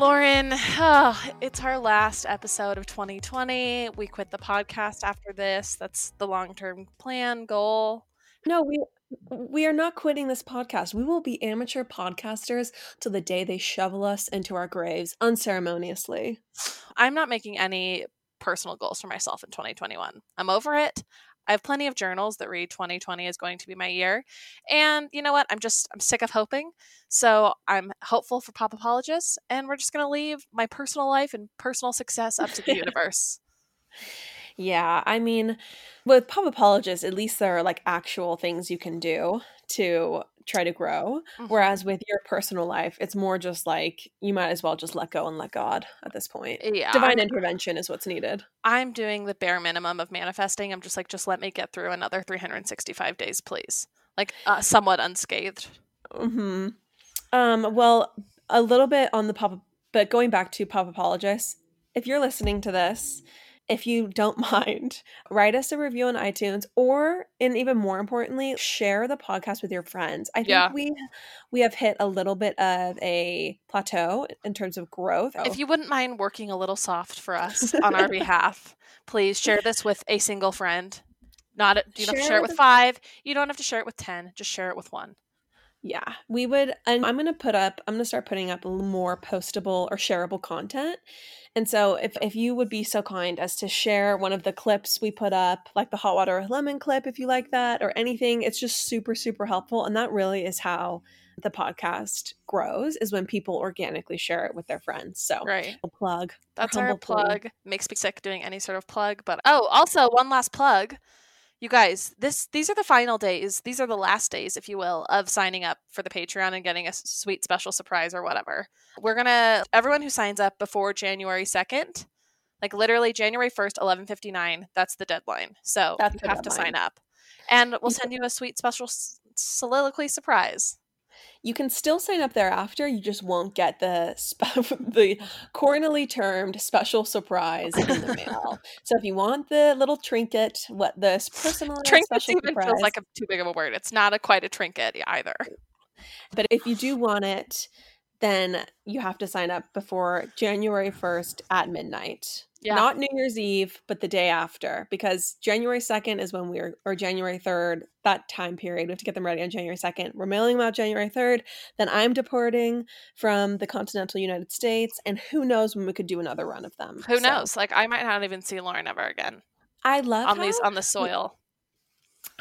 Lauren, it's our last episode of 2020. We quit the podcast after this. That's the long-term plan, goal. No, we are not quitting this podcast. We will be amateur podcasters till the day they shovel us into our graves unceremoniously. I'm not making any personal goals for myself in 2021. I'm over it. I have plenty of journals that read 2020 is going to be my year. And you know what? I'm sick of hoping. So I'm hopeful for Pop Apologists. And we're just going to leave my personal life and personal success up to the universe. Yeah, I mean, with Pop Apologists, at least there are like actual things you can do to try to grow. Mm-hmm. Whereas with your personal life, it's more just like you might as well just let go and let God at this point. Yeah, divine intervention is what's needed. I'm doing the bare minimum of manifesting. I'm just like, just let me get through another 365 days, please. Like somewhat unscathed. Mm-hmm. Well, a little bit on the Pop, but going back to Pop Apologists, if you're listening to this, if you don't mind, write us a review on iTunes or, and even more importantly, share the podcast with your friends. I think we have hit a little bit of a plateau in terms of growth. If you wouldn't mind working a little soft for us on our behalf, please share this with a single friend. You don't have to share it with 5. You don't have to share it with 10. Just share it with 1. Yeah, we would. And I'm going to start putting up more postable or shareable content. And so if you would be so kind as to share one of the clips we put up, like the hot water with lemon clip, if you like that or anything, it's just super, super helpful. And that really is how the podcast grows, is when people organically share it with their friends. So right. A plug. That's our plug. Makes me sick doing any sort of plug. But also one last plug. You guys, these are the final days. These are the last days, if you will, of signing up for the Patreon and getting a sweet special surprise or whatever. Everyone who signs up before January 2nd, like literally January 1st, 11:59, that's the deadline. So that's you have to sign up. And we'll send you a sweet special soliloquy surprise. You can still sign up thereafter. You just won't get the cornily termed special surprise in the mail. So if you want the little trinket, special surprise feels like too big of a word. It's not quite a trinket either. But if you do want it, then you have to sign up before January 1st at midnight. Yeah. Not New Year's Eve, but the day after, because January 2nd is when or January 3rd, that time period. We have to get them ready on January 2nd. We're mailing them out January 3rd. Then I'm departing from the continental United States. And who knows when we could do another run of them. Who knows? Like I might not even see Lauren ever again. On the soil.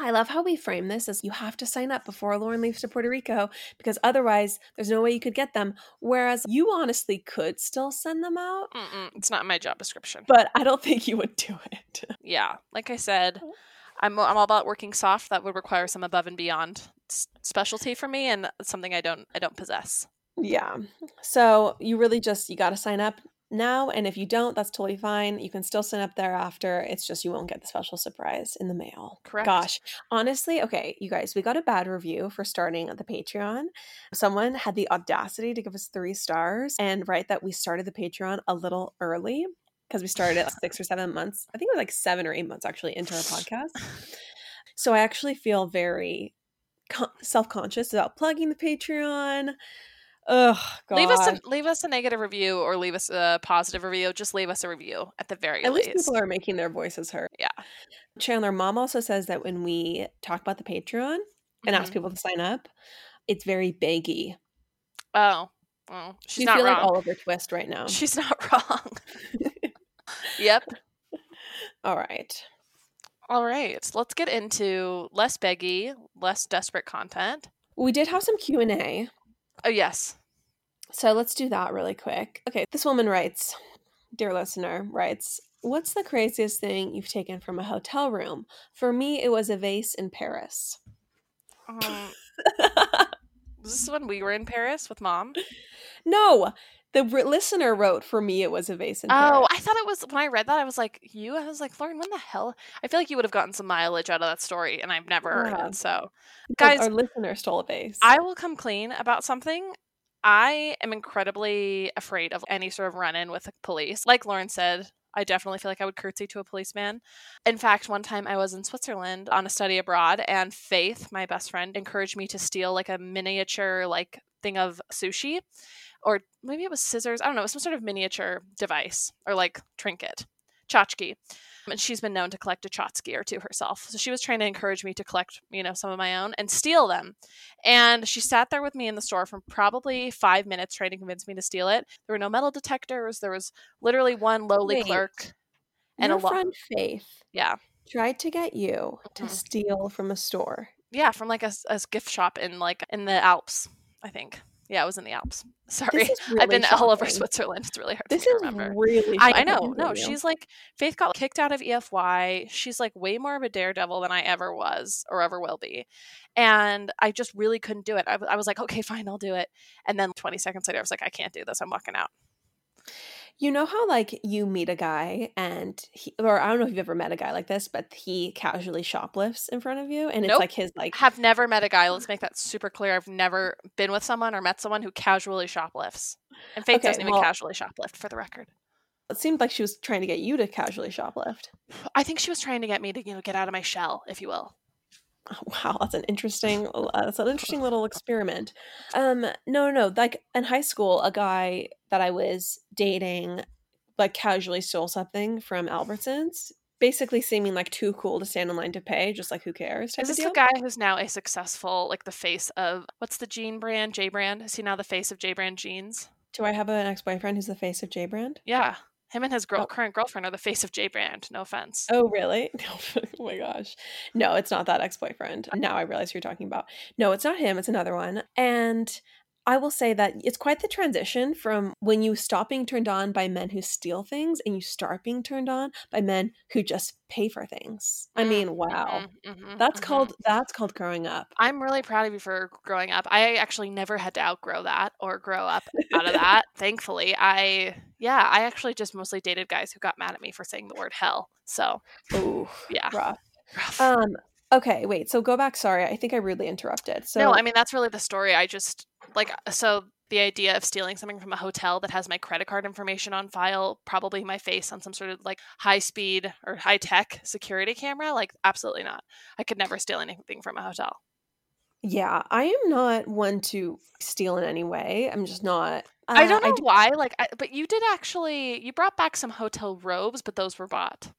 I love how we frame this as you have to sign up before Lauren leaves to Puerto Rico because otherwise there's no way you could get them. Whereas you honestly could still send them out. It's not my job description. But I don't think you would do it. Yeah. Like I said, I'm all about working soft. That would require some above and beyond specialty for me and something I don't possess. Yeah. So you got to sign up now. And if you don't, that's totally fine. You can still sign up thereafter. It's just you won't get the special surprise in the mail. Correct. Gosh. Honestly, okay, you guys, we got a bad review for starting the Patreon. Someone had the audacity to give us 3 stars and write that we started the Patreon a little early because we started 6 or 7 months. I think it was like 7 or 8 months actually into our podcast. So I actually feel very self-conscious about plugging the Patreon. Oh, God. Leave us a negative review or leave us a positive review. Just leave us a review at the very least. At least people are making their voices heard. Yeah. Chandler, Mom also says that when we talk about the Patreon and ask people to sign up, it's very baggy. Oh. She's not wrong. You feel like Oliver Twist right now. She's not wrong. Yep. All right. Let's get into less baggy, less desperate content. We did have some Q&A. Oh, yes. So let's do that really quick. Okay. This woman writes, dear listener, what's the craziest thing you've taken from a hotel room? For me, it was a vase in Paris. Was this when we were in Paris with Mom? No. The listener wrote, for me, it was a vase in Paris. Oh, I thought it was, when I read that, I was like, Lauren, when the hell? I feel like you would have gotten some mileage out of that story, and I've never heard it, so. Guys, our listener stole a vase. I will come clean about something. I am incredibly afraid of any sort of run-in with the police. Like Lauren said, I definitely feel like I would curtsy to a policeman. In fact, one time I was in Switzerland on a study abroad, and Faith, my best friend, encouraged me to steal like a miniature like thing of sushi, or maybe it was scissors. I don't know. It was some sort of miniature device or like trinket, tchotchke. And she's been known to collect a tchotchke or two herself. So she was trying to encourage me to collect, you know, some of my own and steal them. And she sat there with me in the store for probably 5 minutes trying to convince me to steal it. There were no metal detectors. There was literally one lowly clerk. And your friend Faith tried to get you to steal from a store. Yeah, from like a gift shop in the Alps, I think. Yeah, it was in the Alps. Sorry. Really I've been shocking. All over Switzerland. It's really hard to remember. This is really I know. No, she's like, Faith got kicked out of EFY. She's like way more of a daredevil than I ever was or ever will be. And I just really couldn't do it. I was like, okay, fine, I'll do it. And then 20 seconds later, I was like, I can't do this. I'm walking out. You know how like you meet a guy and or I don't know if you've ever met a guy like this, but he casually shoplifts in front of you and it's like his like. Have never met a guy. Let's make that super clear. I've never been with someone or met someone who casually shoplifts. And Faith doesn't even casually shoplift, for the record. It seemed like she was trying to get you to casually shoplift. I think she was trying to get me to, you know, get out of my shell, if you will. Oh, wow, that's an interesting little experiment. No, like in high school, a guy that I was dating like casually stole something from Albertsons, basically seeming like too cool to stand in line to pay, just like who cares type of deal. Is this the guy who's now a successful, like the face of, what's the jean brand? J Brand? Is he now the face of J Brand jeans? Do I have an ex-boyfriend who's the face of J Brand? Yeah. Him and his current girlfriend are the face of J Brand. No offense. Oh, really? Oh, my gosh. No, it's not that ex-boyfriend. Now I realize who you're talking about. No, it's not him. It's another one. And I will say that it's quite the transition from when you stop being turned on by men who steal things and you start being turned on by men who just pay for things. I mean, wow. That's called growing up. I'm really proud of you for growing up. I actually never had to outgrow that or grow up out of that. Thankfully, I actually just mostly dated guys who got mad at me for saying the word hell. So, ooh, yeah. Rough. Okay, wait. So go back. Sorry. I think I rudely interrupted. So no, I mean, that's really the story. I just like, so the idea of stealing something from a hotel that has my credit card information on file, probably my face on some sort of like high speed or high tech security camera, like absolutely not. I could never steal anything from a hotel. Yeah, I am not one to steal in any way. I'm just not. I don't know why. Like, but you did actually, you brought back some hotel robes, but those were bought.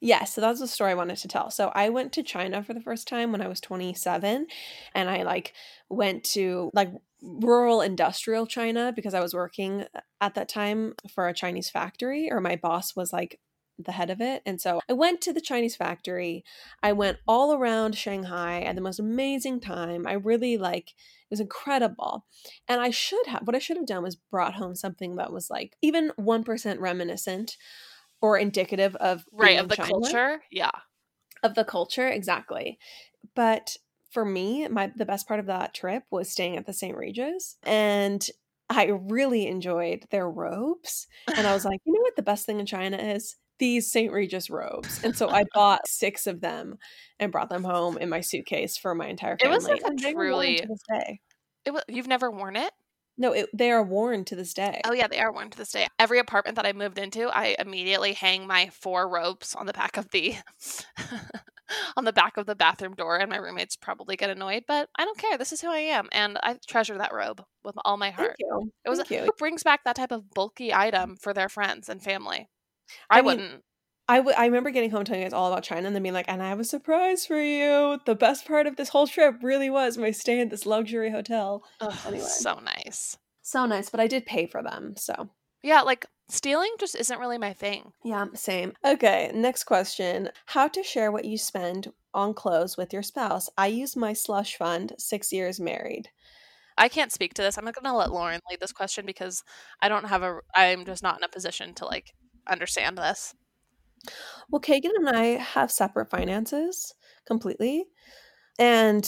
Yes, yeah, so that's the story I wanted to tell. So I went to China for the first time when I was 27, and I like went to like rural industrial China because I was working at that time for a Chinese factory, or my boss was like the head of it. And so I went to the Chinese factory. I went all around Shanghai at the most amazing time. I really like, it was incredible. And what I should have done was brought home something that was like even 1% reminiscent or indicative of China. Culture. Yeah. Of the culture. Exactly. But for me, the best part of that trip was staying at the St. Regis, and I really enjoyed their robes. And I was like, you know what the best thing in China is? These St. Regis robes. And so I bought 6 of them and brought them home in my suitcase for my entire family. It was like truly. You've never worn it? No, they are worn to this day. Oh, yeah, they are worn to this day. Every apartment that I moved into, I immediately hang my 4 robes on the back of the bathroom door, and my roommates probably get annoyed, but I don't care. This is who I am, and I treasure that robe with all my heart. Thank you. It brings back that type of bulky item for their friends and family. I wouldn't. I remember getting home telling you guys all about China and then being like, and I have a surprise for you. The best part of this whole trip really was my stay at this luxury hotel. Ugh, anyway. So nice. But I did pay for them. So yeah, like stealing just isn't really my thing. Yeah, same. Okay, next question. How to share what you spend on clothes with your spouse. I use my slush fund, 6 years married. I can't speak to this. I'm not going to let Lauren lead this question because I'm just not in a position to like understand this. Well, Kagan and I have separate finances completely, and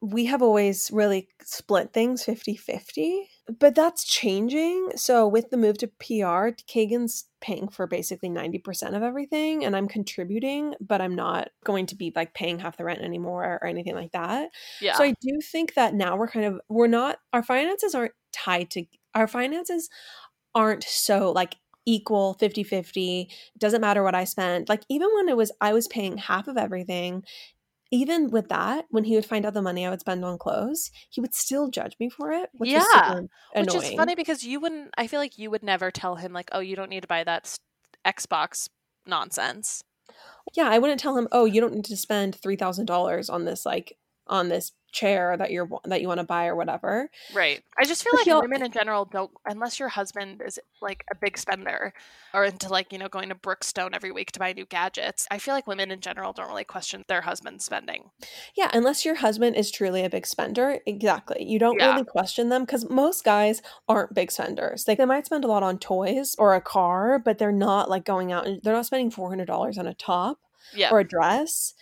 we have always really split things 50-50, but that's changing. So with the move to PR, Kagan's paying for basically 90% of everything, and I'm contributing, but I'm not going to be like paying half the rent anymore or anything like that. Yeah. So I do think that now our finances aren't so like equal 50-50. Doesn't matter what I spent. Like even when I was paying half of everything even with that, when he would find out the money I would spend on clothes, he would still judge me for it, which is super annoying. Which is funny because you wouldn't, I feel like you would never tell him like, oh, you don't need to buy that Xbox nonsense. Yeah, I wouldn't tell him, oh, you don't need to spend $3,000 on this like on this chair that you're that you want to buy or whatever. Right. I just feel like women in general don't, unless your husband is like a big spender or into like, you know, going to Brookstone every week to buy new gadgets. I feel like women in general don't really question their husband's spending. Yeah, unless your husband is truly a big spender. Exactly. You don't really question them because most guys aren't big spenders. Like they might spend a lot on toys or a car, but they're not like going out and they're not spending $400 on a top or a dress.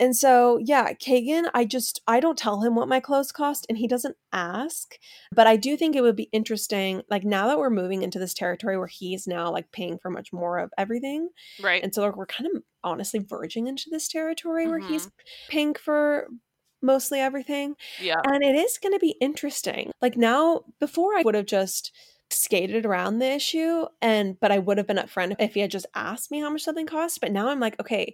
And so, yeah, Kagan, I don't tell him what my clothes cost and he doesn't ask, but I do think it would be interesting, like now that we're moving into this territory where he's now like paying for much more of everything. Right. And so like, we're kind of honestly verging into this territory where he's paying for mostly everything. Yeah. And it is going to be interesting. Like now, before I would have just skated around the issue but I would have been upfront if he had just asked me how much something costs. But now I'm like, okay,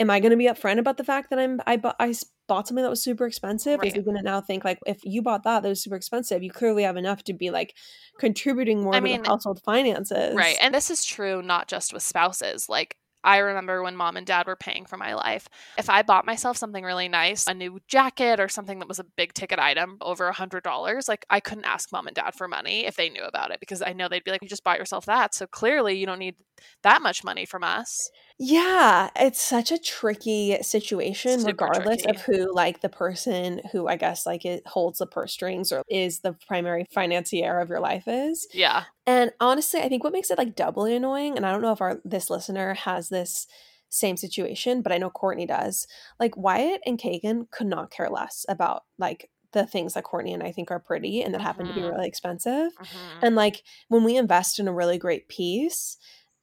am I going to be upfront about the fact that I bought something that was super expensive? Right. Is he going to now think like, if you bought that was super expensive, you clearly have enough to be like contributing more to the household finances. Right. And this is true not just with spouses. Like I remember when mom and dad were paying for my life. If I bought myself something really nice, a new jacket or something that was a big ticket item over $100, like I couldn't ask mom and dad for money if they knew about it because I know they'd be like, you just bought yourself that. So clearly you don't need that much money from us. Yeah, it's such a tricky situation regardless of who like the person who I guess like it holds the purse strings or is the primary financier of your life is. Yeah. And honestly, I think what makes it like doubly annoying, and I don't know if this listener has this same situation, but I know Courtney does, like Wyatt and Kagan could not care less about like the things that Courtney and I think are pretty and that happen to be really expensive. And like when we invest in a really great piece,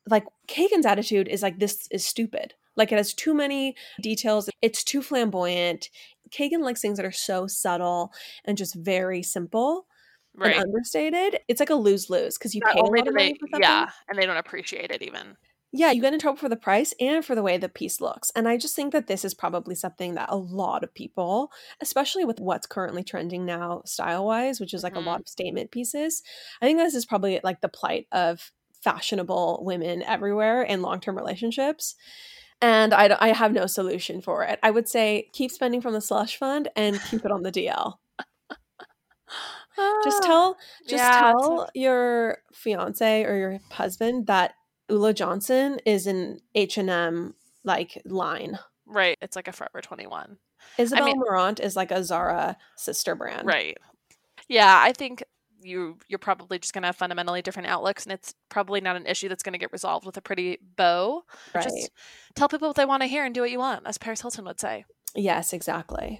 like Kagan's attitude is like, this is stupid. Like it has too many details. It's too flamboyant. Kagan likes things that are so subtle and just very simple and understated. It's like a lose-lose because you pay a lot of money for something. Yeah, and they don't appreciate it even. Yeah, you get in trouble for the price and for the way the piece looks. And I just think that this is probably something that a lot of people, especially with what's currently trending now style-wise, which is like a lot of statement pieces, I think this is probably like the plight of fashionable women everywhere in long-term relationships. And I have no solution for it. I would say keep spending from the slush fund and keep it on the DL. Just tell your fiance or your husband that Ula Johnson is an H&M like line. Right. It's like a Forever 21. Isabel Marant is like a Zara sister brand. Right. Yeah, I think you're probably just going to have fundamentally different outlooks, and it's probably not an issue that's going to get resolved with a pretty bow. Right. Just tell people what they want to hear and do what you want, as Paris Hilton would say. Yes, exactly.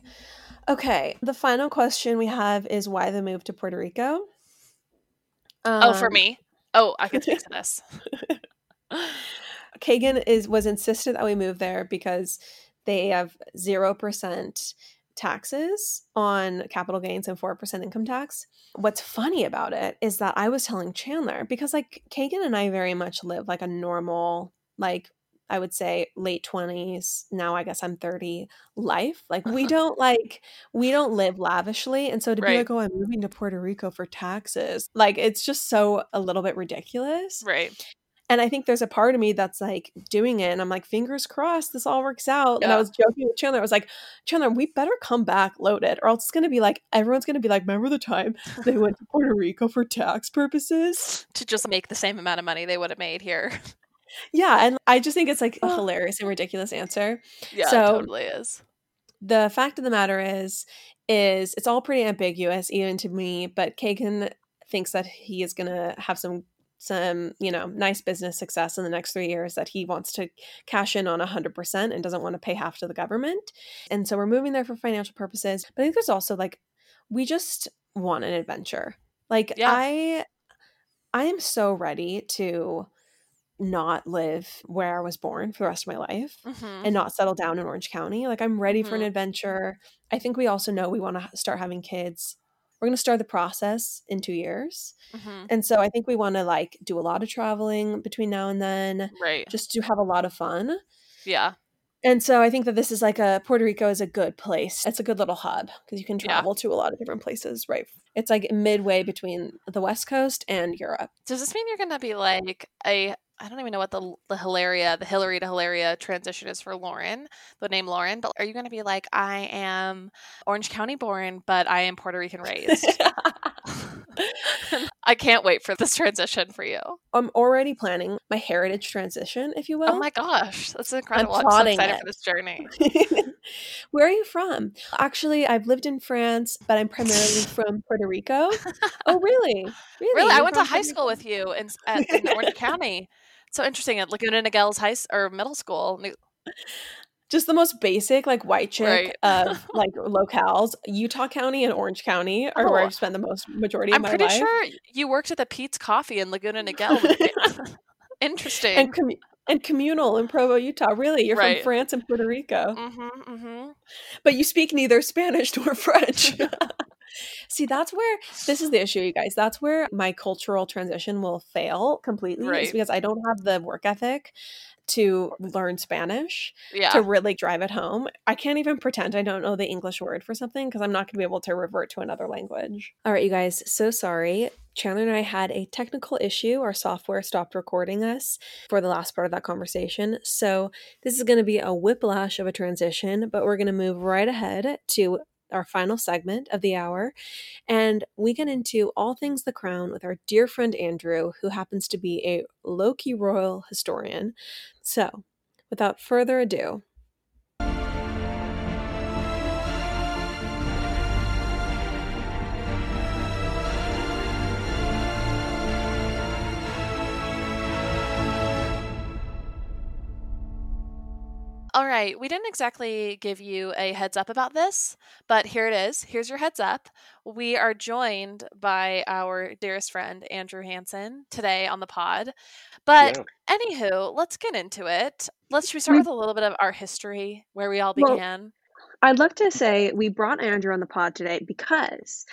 Okay. The final question we have is why the move to Puerto Rico? For me? Oh, I can speak to this. Kagan was insistent that we move there because they have 0% taxes on capital gains and 4% income tax. What's funny about it is that I was telling Chandler, because like Kagan and I very much live like a normal, like I would say late 20s, now I guess I'm 30 life. Like we don't live lavishly. And so to be like, oh, I'm moving to Puerto Rico for taxes, like it's just so a little bit ridiculous. Right. And I think there's a part of me that's like doing it. And I'm like, fingers crossed, this all works out. Yeah. And I was joking with Chandler. I was like, Chandler, we better come back loaded or else it's going to be like, everyone's going to be like, remember the time they went to Puerto Rico for tax purposes? To just make the same amount of money they would have made here. Yeah. And I just think it's like a hilarious and ridiculous answer. Yeah, it totally is. The fact of the matter is it's all pretty ambiguous, even to me. But Kagan thinks that he is going to have some, you know, nice business success in the next 3 years that he wants to cash in on 100% and doesn't want to pay half to the government. And so we're moving there for financial purposes. But I think there's also like, we just want an adventure. Like I am so ready to not live where I was born for the rest of my life and not settle down in Orange County. Like I'm ready for an adventure. I think we also know we want to start having kids. We're going to start the process in 2 years. And so I think we want to like do a lot of traveling between now and then. Right. Just to have a lot of fun. Yeah. And so I think that this is like a Puerto Rico is a good place. It's a good little hub because you can travel to a lot of different places, right? It's like midway between the West Coast and Europe. Does this mean you're going to be like I don't even know what the Hillary to Hilaria transition is for Lauren, the name Lauren, but are you going to be like, I am Orange County born, but I am Puerto Rican raised? I can't wait for this transition for you. I'm already planning my heritage transition, if you will. Oh my gosh, that's incredible. I'm so excited for this journey. Where are you from? Actually, I've lived in France, but I'm primarily from Puerto Rico. Oh, really? Really? I went to high school with you in Orange County. It's so interesting. At Laguna Niguel's high or middle school. Just the most basic, like white chick of like locales. Utah County and Orange County are where I've spent the majority of my life. I'm pretty sure you worked at the Pete's Coffee in Laguna Niguel. Interesting. And Communal in Provo, Utah. Really, you're from France and Puerto Rico. Mm-hmm, mm-hmm. But you speak neither Spanish nor French. See, that's where this is the issue, you guys. That's where my cultural transition will fail completely, is because I don't have the work ethic to learn Spanish, to really drive it home. I can't even pretend I don't know the English word for something because I'm not going to be able to revert to another language. All right, you guys, so sorry. Chandler and I had a technical issue. Our software stopped recording us for the last part of that conversation. So this is going to be a whiplash of a transition, but we're going to move right ahead to our final segment of the hour, and we get into all things The Crown with our dear friend Andrew, who happens to be a low-key royal historian. So, without further ado, all right, we didn't exactly give you a heads up about this, but here it is. Here's your heads up. We are joined by our dearest friend, Andrew Hansen, today on the pod. But anywho, let's get into it. Should we start with a little bit of our history, where we all began? Well, I'd like to say we brought Andrew on the pod today because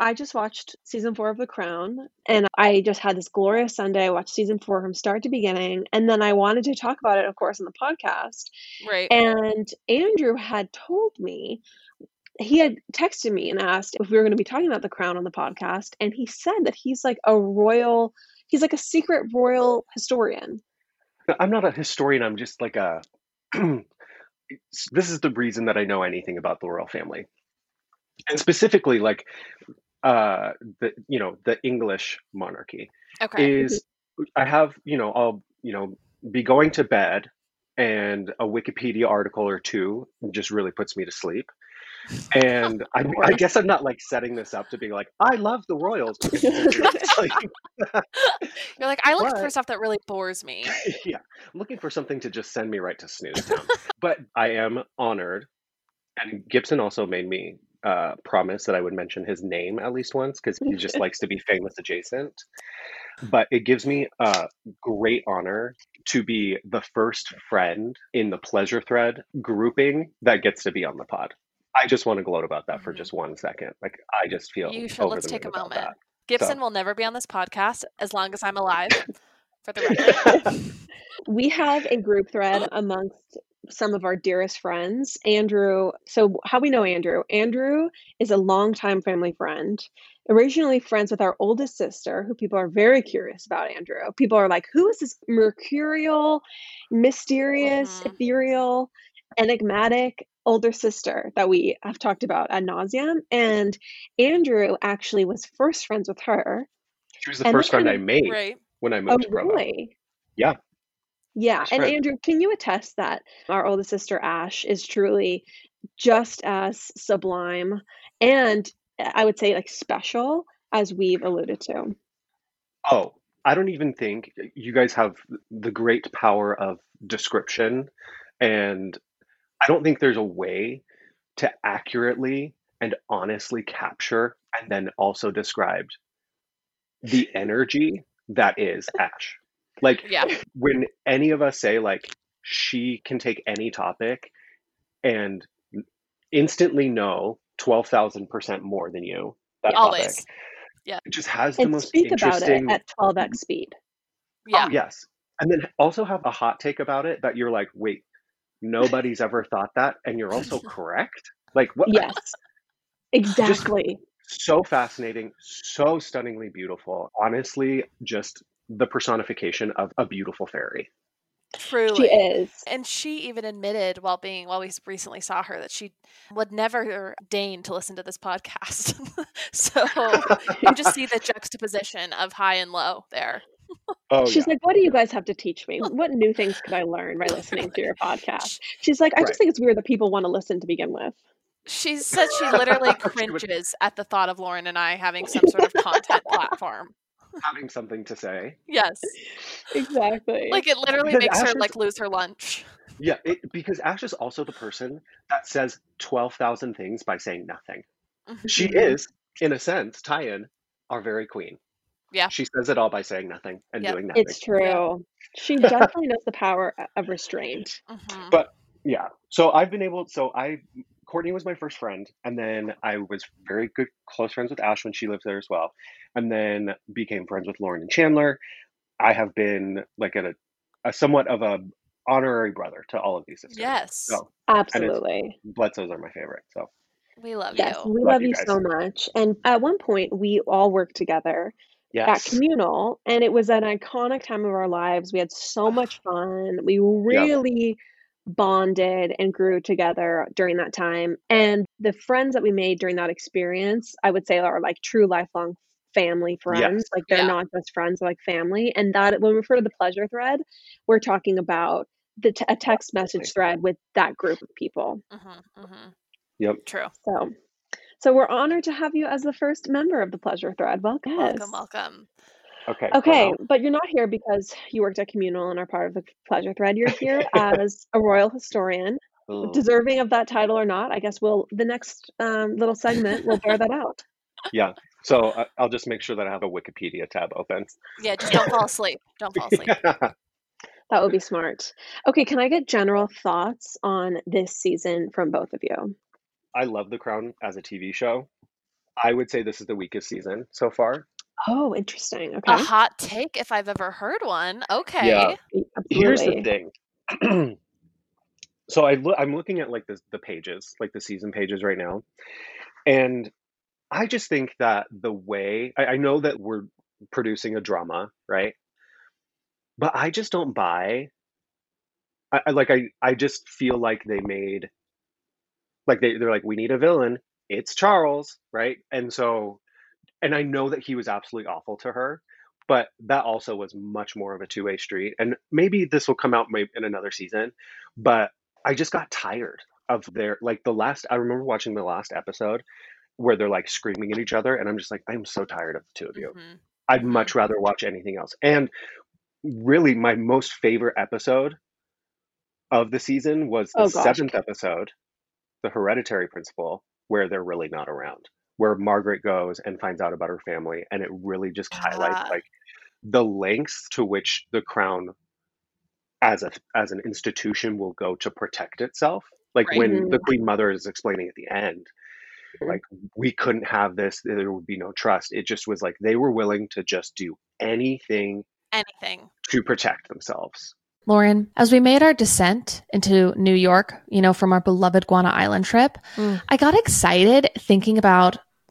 I just watched season 4 of The Crown, and I just had this glorious Sunday. I watched season 4 from start to beginning, and then I wanted to talk about it, of course, on the podcast. Right. And Andrew had told me, he had texted me and asked if we were going to be talking about The Crown on the podcast, and he said that he's like he's like a secret royal historian. I'm not a historian. I'm just like this is the reason that I know anything about the royal family. And specifically, like, the English monarchy is, I'll be going to bed and a Wikipedia article or two just really puts me to sleep. And I guess I'm not like setting this up to be like, I love the royals. You're like, I looked for stuff that really bores me. Yeah. I'm looking for something to just send me right to snooze town. But I am honored. And Gibson also made me promise that I would mention his name at least once because he just likes to be famous adjacent. But it gives me a great honor to be the first friend in the Pleasure Thread grouping that gets to be on the pod. I just want to gloat about that for just 1 second. Like, I just feel you should. Let's take a moment. Gibson will never be on this podcast as long as I'm alive. For the record, we have a group thread amongst some of our dearest friends. Andrew, so how we know Andrew is a longtime family friend, originally friends with our oldest sister, who people are very curious about. Andrew, people are like, who is this mercurial, mysterious, ethereal, enigmatic older sister that we have talked about ad nauseum? And Andrew actually was first friends with her. She was the first friend I made when I moved to Provo. Really? Yeah. Yeah. That's right. Andrew, can you attest that our oldest sister, Ash, is truly just as sublime and I would say like special as we've alluded to? Oh, I don't even think you guys have the great power of description. And I don't think there's a way to accurately and honestly capture and then also describe the energy that is Ash. Like, when any of us say, like, she can take any topic and instantly know 12,000% more than you. That always. Topic, yeah. It just has the most interesting. Speak about it at 12x speed. Yeah. Oh, yes. And then also have a hot take about it that you're like, wait, nobody's ever thought that, and you're also correct. Like what? Yes, exactly. Just so fascinating, so stunningly beautiful. Honestly, just the personification of a beautiful fairy. Truly. She is. And she even admitted while we recently saw her that she would never deign to listen to this podcast. So you just see the juxtaposition of high and low there. Oh, she's like, what do you guys have to teach me? What new things could I learn by listening to your podcast? She's like, I just think it's weird that people want to listen to begin with. She said she literally cringes at the thought of Lauren and I having some sort of content platform. Having something to say. Yes. Exactly. Like it literally makes her like lose her lunch. Yeah, because Ash is also the person that says 12,000 things by saying nothing. Mm-hmm. She is, in a sense, tie-in, our very queen. Yeah. She says it all by saying nothing and doing nothing. It's true. Yeah. She definitely knows the power of restraint. Mm-hmm. But yeah, Courtney was my first friend, and then I was very good, close friends with Ash when she lived there as well, and then became friends with Lauren and Chandler. I have been like a somewhat of a honorary brother to all of these sisters. Yes, so, absolutely. Bledsoes are my favorite, so we love you. Yes, we love you guys so much. And at one point, we all worked together at Communal, and it was an iconic time of our lives. We had so much fun. We really. Yep. Bonded and grew together during that time. And the friends that we made during that experience, I would say, are like true lifelong family friends. Yes. Like they're not just friends, they're like family. And that when we refer to the pleasure thread, we're talking about a text message thread with that group of people. Mm-hmm, mm-hmm. Yep. True. So we're honored to have you as the first member of the pleasure thread. Welcome. Welcome, welcome. Okay, well, but you're not here because you worked at Communal and are part of the pleasure thread. You're here as a royal historian, deserving of that title or not. I guess the next little segment will bear that out. Yeah, so I'll just make sure that I have a Wikipedia tab open. Yeah, just don't fall asleep. Don't fall asleep. Yeah. That would be smart. Okay, can I get general thoughts on this season from both of you? I love The Crown as a TV show. I would say this is the weakest season so far. Oh, interesting. Okay. A hot take if I've ever heard one. Okay. Yeah. Absolutely. Here's the thing. So I'm looking at like the pages, like the season pages right now. And I just think that the way I know that we're producing a drama, right? But I just don't buy. I just feel like they made like they're like, we need a villain. It's Charles, right? And I know that he was absolutely awful to her, but that also was much more of a two-way street. And maybe this will come out in another season, but I just got tired of I remember watching the last episode where they're like screaming at each other. And I'm just like, I'm so tired of the two of you. Mm-hmm. I'd much rather watch anything else. And really my most favorite episode of the season was the seventh episode, The Hereditary Principle, where they're really not around. Where Margaret goes and finds out about her family. And it really just highlights like the lengths to which the Crown as an institution will go to protect itself. Like when the Queen Mother is explaining at the end, like we couldn't have this, there would be no trust. It just was like, they were willing to just do anything to protect themselves. Lauren, as we made our descent into New York, from our beloved Guana Island trip, I got excited thinking about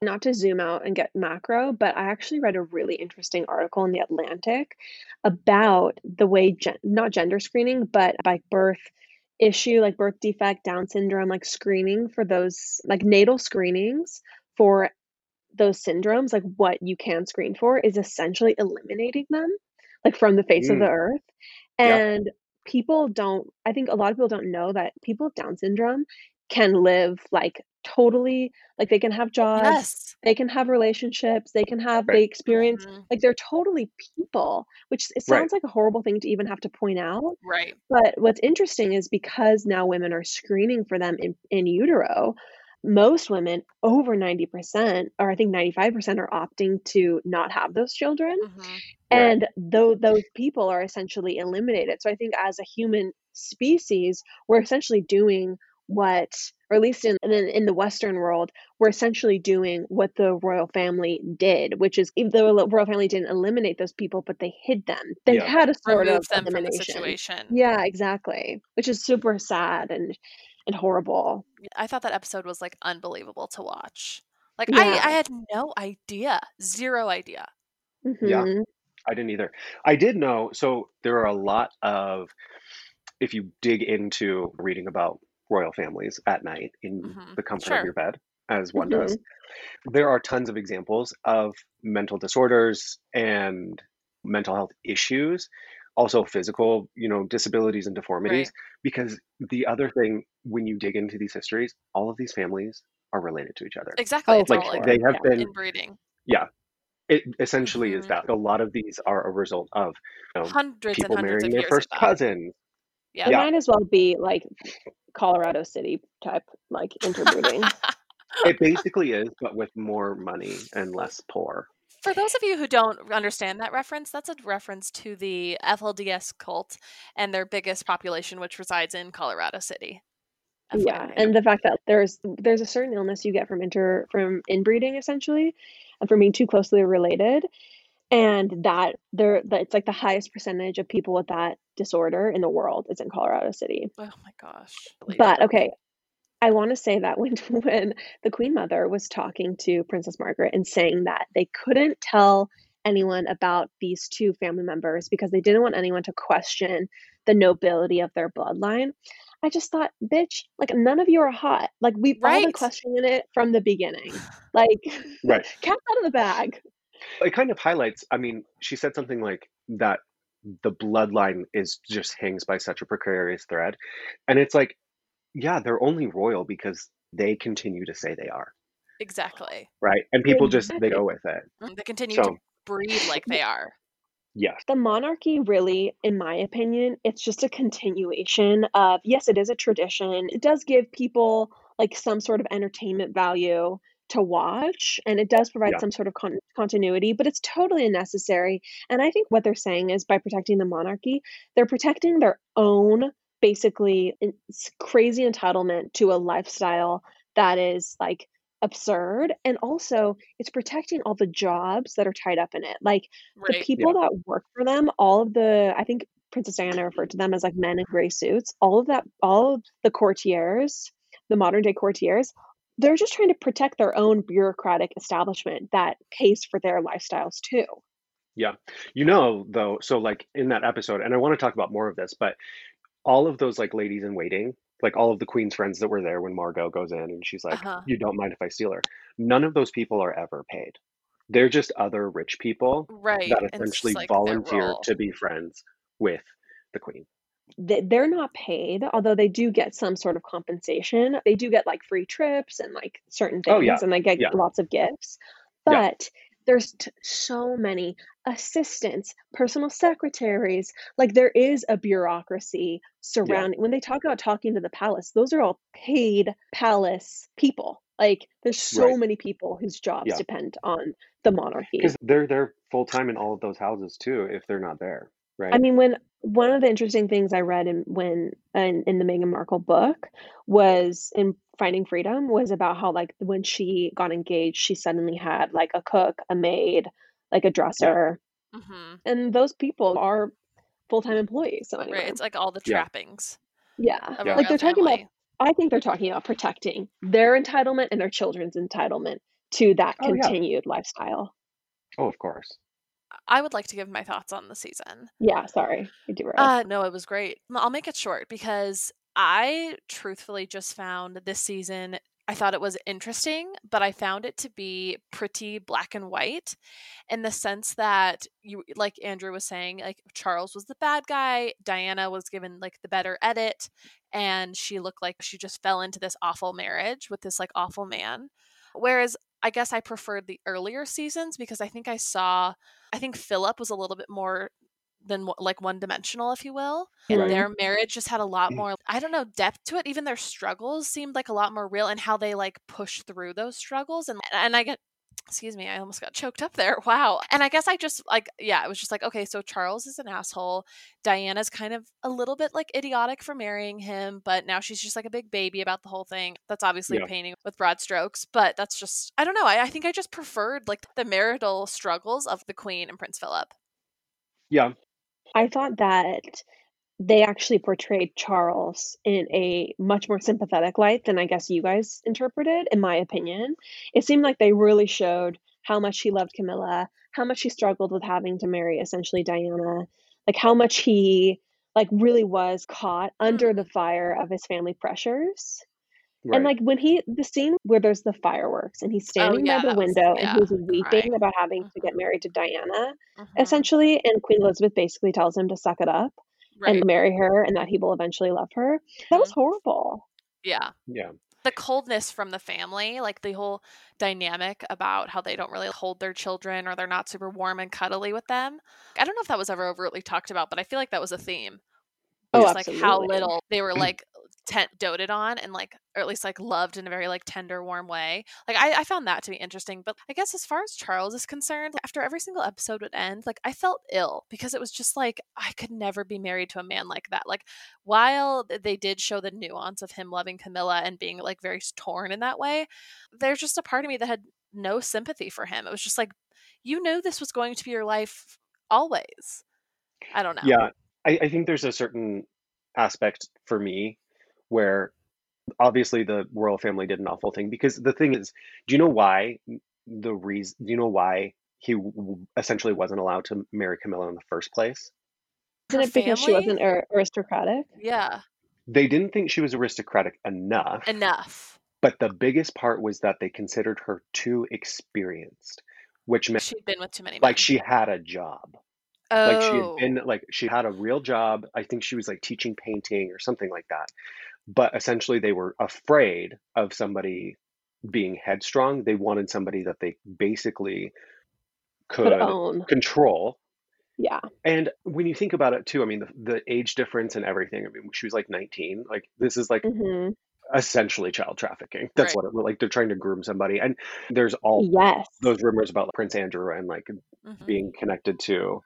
Not to zoom out and get macro, but I actually read a really interesting article in The Atlantic about the way, not gender screening, but like birth issue, like birth defect, Down syndrome, like screening for those, like natal screenings for those syndromes, like what you can screen for is essentially eliminating them, like from the face of the earth. And people don't, I think a lot of people don't know that people with Down syndrome can live like totally, like they can have jobs, they can have relationships, they can have, they experience, like they're totally people, which it sounds like a horrible thing to even have to point out. But what's interesting is because now women are screening for them in utero, most women, over 90%, or I think 95% are opting to not have those children. And those people are essentially eliminated. So I think as a human species, we're essentially doing what, or at least in the Western world, we're essentially doing what the royal family did, which is the royal family didn't eliminate those people, but they hid them. They had a sort of them elimination. From the situation. Yeah, exactly. Which is super sad and horrible. I thought that episode was like unbelievable to watch. Like I had no idea, zero idea. Yeah, I didn't either. I did know. So there are a lot of, if you dig into reading about royal families at night in the comfort of your bed, as one does, there are tons of examples of mental disorders and mental health issues, also physical, you know, disabilities and deformities, because the other thing, when you dig into these histories, all of these families are related to each other. Exactly. It's like all like they have been inbreeding. It essentially is that a lot of these are a result of, you know, hundreds marrying their first cousin. It might as well be like Colorado City type, like interbreeding. It basically is, but with more money and less poor. For those of you who don't understand that reference, that's a reference to the FLDS cult and their biggest population, which resides in Colorado City. Yeah, and the fact that there's a certain illness you get from inbreeding, essentially, and from being too closely related. And that it's like the highest percentage of people with that disorder in the world is in Colorado City. Oh my gosh. But okay, I want to say that when the Queen Mother was talking to Princess Margaret and saying that they couldn't tell anyone about these two family members because they didn't want anyone to question the nobility of their bloodline, I just thought, bitch, like none of you are hot. Like we've all been questioning it from the beginning. Like cat's out of the bag. It kind of highlights, I mean, she said something like that the bloodline is just hangs by such a precarious thread. And it's like, yeah, they're only royal because they continue to say they are. Exactly. Right. And people they go with it. They continue to breed like they are. Yes. The monarchy really, in my opinion, it's just a continuation of, yes, it is a tradition. It does give people like some sort of entertainment value to watch, and it does provide some sort of continuity, but it's totally unnecessary. And I think what they're saying is by protecting the monarchy, they're protecting their own basically crazy entitlement to a lifestyle that is like absurd. And also it's protecting all the jobs that are tied up in it. Like the people that work for them, all of the, I think Princess Diana referred to them as like men in gray suits, all of that, all of the courtiers, the modern day courtiers, they're just trying to protect their own bureaucratic establishment that pays for their lifestyles too. Yeah. You know, though, so like in that episode, and I want to talk about more of this, but all of those like ladies in waiting, like all of the Queen's friends that were there when Margot goes in and she's like, you don't mind if I steal her. None of those people are ever paid. They're just other rich people that essentially volunteer to be friends with the Queen. they're not paid, although they do get some sort of compensation. They do get like free trips and like certain things, and they get lots of gifts. But there's so many assistants, personal secretaries. Like there is a bureaucracy surrounding. When they talk about talking to the palace, those are all paid palace people. Like there's so many people whose jobs depend on the monarchy. Because they're full time in all of those houses too, if they're not there. Right. I mean, when one of the interesting things I read in the Meghan Markle book was in Finding Freedom was about how like when she got engaged, she suddenly had like a cook, a maid, like a dresser, and those people are full-time employees. So anyway, right, it's like all the trappings. Yeah. Like they're talking about. I think they're talking about protecting their entitlement and their children's entitlement to that continued lifestyle. Oh, of course. I would like to give my thoughts on the season. Yeah, sorry. No, it was great. I'll make it short because I truthfully just found this season, I thought it was interesting, but I found it to be pretty black and white in the sense that, you, like Andrew was saying, like Charles was the bad guy, Diana was given like the better edit, and she looked like she just fell into this awful marriage with this like awful man. Whereas I guess I preferred the earlier seasons because I think Philip was a little bit more than like one dimensional, if you will. And their marriage just had a lot more, I don't know, depth to it. Even their struggles seemed like a lot more real and how they like push through those struggles. And I get, excuse me, I almost got choked up there. Wow. And I guess I just like, it was just like, okay, so Charles is an asshole. Diana's kind of a little bit like idiotic for marrying him, but now she's just like a big baby about the whole thing. That's obviously painting with broad strokes, but that's just, I don't know. I think I just preferred like the marital struggles of the Queen and Prince Philip. Yeah. I thought that they actually portrayed Charles in a much more sympathetic light than I guess you guys interpreted, in my opinion. It seemed like they really showed how much he loved Camilla, how much he struggled with having to marry essentially Diana, like how much he like really was caught under the fire of his family pressures. Right. And like when the scene where there's the fireworks and he's standing by the window and he's weeping about having to get married to Diana, essentially, and Queen Elizabeth basically tells him to suck it up. Right. And marry her and that he will eventually love her. That was horrible. Yeah. The coldness from the family, like the whole dynamic about how they don't really hold their children or they're not super warm and cuddly with them. I don't know if that was ever overtly talked about, but I feel like that was a theme. Oh, just absolutely. Like how little they were like doted on and like, or at least like loved in a very like tender, warm way. Like I found that to be interesting, but I guess as far as Charles is concerned, after every single episode would end, like I felt ill because it was just like, I could never be married to a man like that. Like while they did show the nuance of him loving Camilla and being like very torn in that way, there's just a part of me that had no sympathy for him. It was just like, you knew this was going to be your life always. I don't know. Yeah. I think there's a certain aspect for me where obviously the royal family did an awful thing, because the thing is, do you know why he essentially wasn't allowed to marry Camilla in the first place? Isn't it because she wasn't aristocratic? Yeah. They didn't think she was aristocratic enough. But the biggest part was that they considered her too experienced, which meant she'd been with too many men. Like she had a job. Oh. Like she had been, like she had a real job. I think she was like teaching painting or something like that. But essentially they were afraid of somebody being headstrong. They wanted somebody that they basically could control. Yeah. And when you think about it too, I mean, the age difference and everything, I mean, she was like 19, like this is like essentially child trafficking. That's right. What it like. They're trying to groom somebody. And there's all those rumors about like Prince Andrew and like being connected to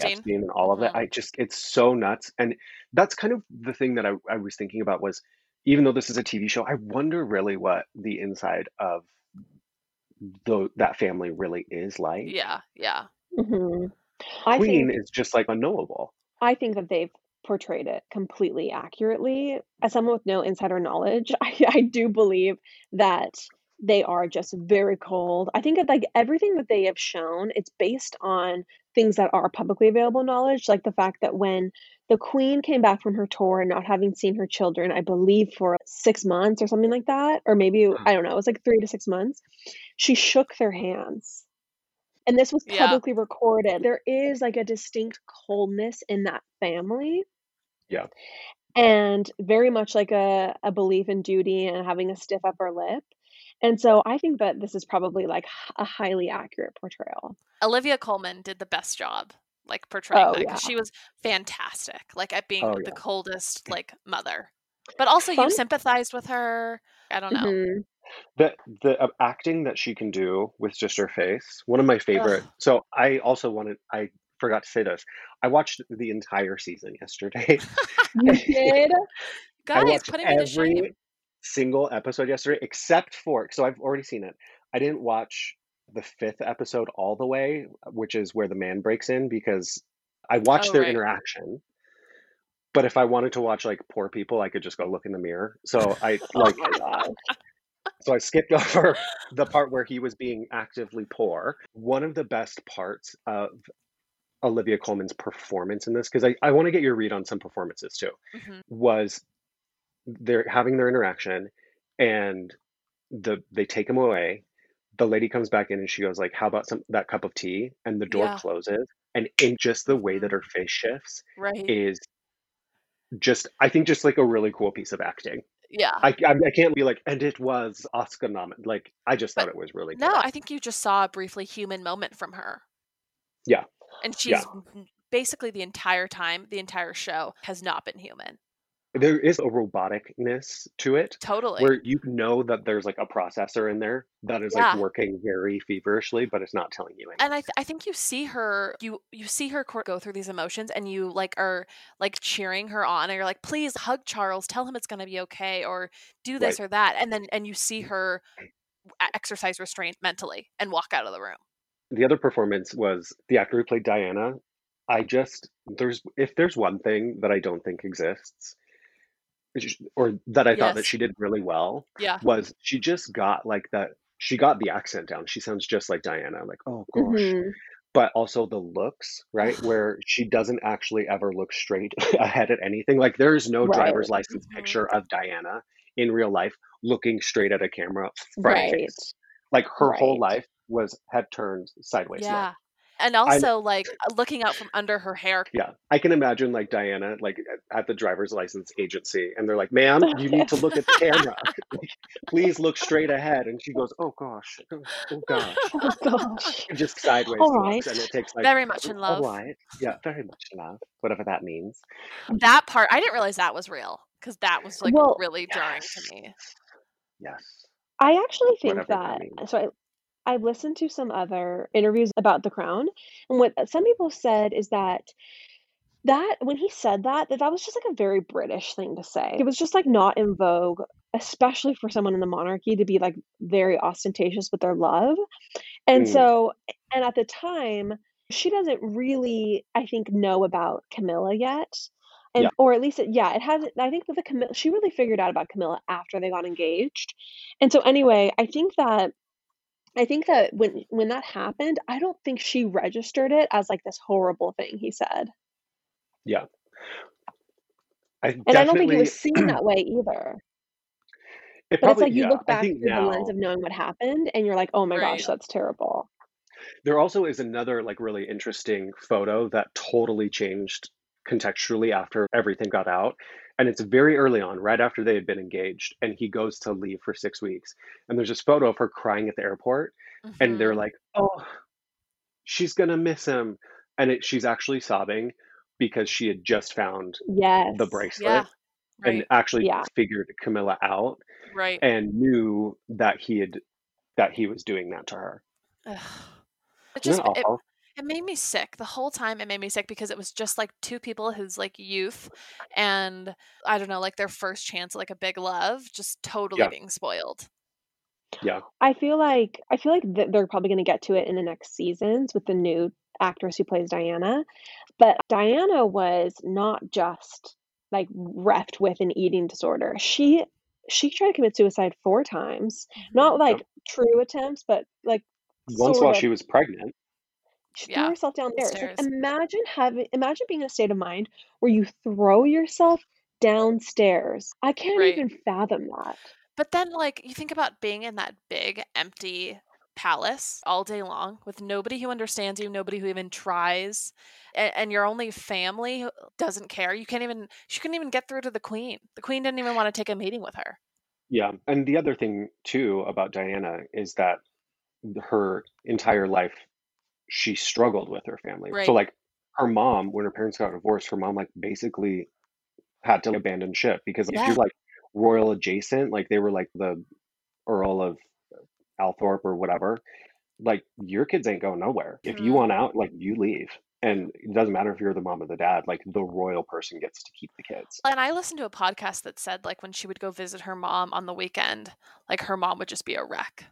Epstein and all of that. It's so nuts. And that's kind of the thing that I was thinking about was, even though this is a TV show, I wonder really what the inside of that family really is like. Yeah. Queen is just like unknowable. I think that they've portrayed it completely accurately. As someone with no insider knowledge, I do believe that they are just very cold. I think that like everything that they have shown, it's based on things that are publicly available knowledge, like the fact that when the Queen came back from her tour and not having seen her children, I believe for 6 months or something like that, or maybe, I don't know, it was like 3 to 6 months, she shook their hands. And this was publicly recorded. There is like a distinct coldness in that family. Yeah. And very much like a belief in duty and having a stiff upper lip. And so I think that this is probably like a highly accurate portrayal. Olivia Colman did the best job like portraying that, because she was fantastic, like at being the coldest like mother. But also you sympathized with her. I don't know. Mm-hmm. The acting that she can do with just her face, one of my favorite. Ugh. So I also wanted, I forgot to say this. I watched the entire season yesterday. You did? Guys, putting me to shame. Every single episode yesterday, except for, so I've already seen it. I didn't watch the fifth episode all the way, which is where the man breaks in, because I watched their interaction. But if I wanted to watch like poor people, I could just go look in the mirror. So I like, so I skipped over the part where he was being actively poor. One of the best parts of Olivia Colman's performance in this, because I want to get your read on some performances too, was they're having their interaction and they take him away. The lady comes back in and she goes like, how about that cup of tea? And the door closes. And in just the way that her face shifts is just, I think just like a really cool piece of acting. Yeah. I can't be like, and it was Oscar nominated. Like, I just thought it was really cool. No, I think you just saw a briefly human moment from her. Yeah. And she's basically the entire time, the entire show has not been human. There is a roboticness to it. Totally. Where you know that there's like a processor in there that is like working very feverishly, but it's not telling you anything. And I think you see her, you see her go through these emotions and you like are like cheering her on and you're like, please hug Charles, tell him it's going to be okay, or do this or that. And you see her exercise restraint mentally and walk out of the room. The other performance was the actor who played Diana. If there's one thing that I don't think exists, or that I thought that she did really well, was she just got like that. She got the accent down. She sounds just like Diana, like, oh gosh. Mm-hmm. But also the looks, right? Where she doesn't actually ever look straight ahead at anything. Like there is no driver's license picture of Diana in real life looking straight at a camera. Face. Like her whole life had turned sideways. Yeah. Now. And also like looking out from under her hair. Yeah. I can imagine like Diana, like at the driver's license agency and they're like, ma'am, you need to look at the camera. Like, please look straight ahead. And she goes, oh gosh. Oh gosh. Oh gosh. And just sideways. All right. And it takes like, very much in love. All right. Yeah. Very much in love. Whatever that means. That part, I didn't realize that was real. Cause that was like really jarring to me. Yes. I actually think that I listened to some other interviews about The Crown, and what some people said is that when he said that was just like a very British thing to say. It was just like not in vogue, especially for someone in the monarchy to be like very ostentatious with their love. And so, and at the time, she doesn't really, I think, know about Camilla yet. And, or at least, it hasn't. I think that she really figured out about Camilla after they got engaged. And so anyway, I think that when that happened, I don't think she registered it as like this horrible thing he said. Yeah. And I don't think he was seen that way either. But it's like you look back through the lens of knowing what happened and you're like, oh my gosh, that's terrible. There also is another like really interesting photo that totally changed contextually after everything got out. And it's very early on, right after they had been engaged, and he goes to leave for 6 weeks. And there's this photo of her crying at the airport. Mm-hmm. And they're like, oh, she's going to miss him. And she's actually sobbing because she had just found the bracelet and actually figured Camilla out and knew that he was doing that to her. Ugh. It made me sick the whole time. It made me sick because it was just like two people whose like youth and I don't know, like their first chance, like a big love, just totally being spoiled. Yeah. I feel like they're probably going to get to it in the next seasons with the new actress who plays Diana. But Diana was not just like reft with an eating disorder. She tried to commit suicide 4 times, not like true attempts, but like once while she was pregnant. She threw herself down there. So imagine being in a state of mind where you throw yourself downstairs. I can't even fathom that. But then like you think about being in that big empty palace all day long with nobody who understands you, nobody who even tries, and your only family doesn't care. She couldn't even get through to the Queen. The Queen didn't even want to take a meeting with her. Yeah. And the other thing too about Diana is that her entire life, she struggled with her family. Right. So like her mom, when her parents got divorced, her mom like basically had to abandon ship because like, she was like royal adjacent. Like they were like the Earl of Althorpe or whatever. Like your kids ain't going nowhere. If you want out, like you leave. And it doesn't matter if you're the mom or the dad, like the royal person gets to keep the kids. And I listened to a podcast that said like when she would go visit her mom on the weekend, like her mom would just be a wreck.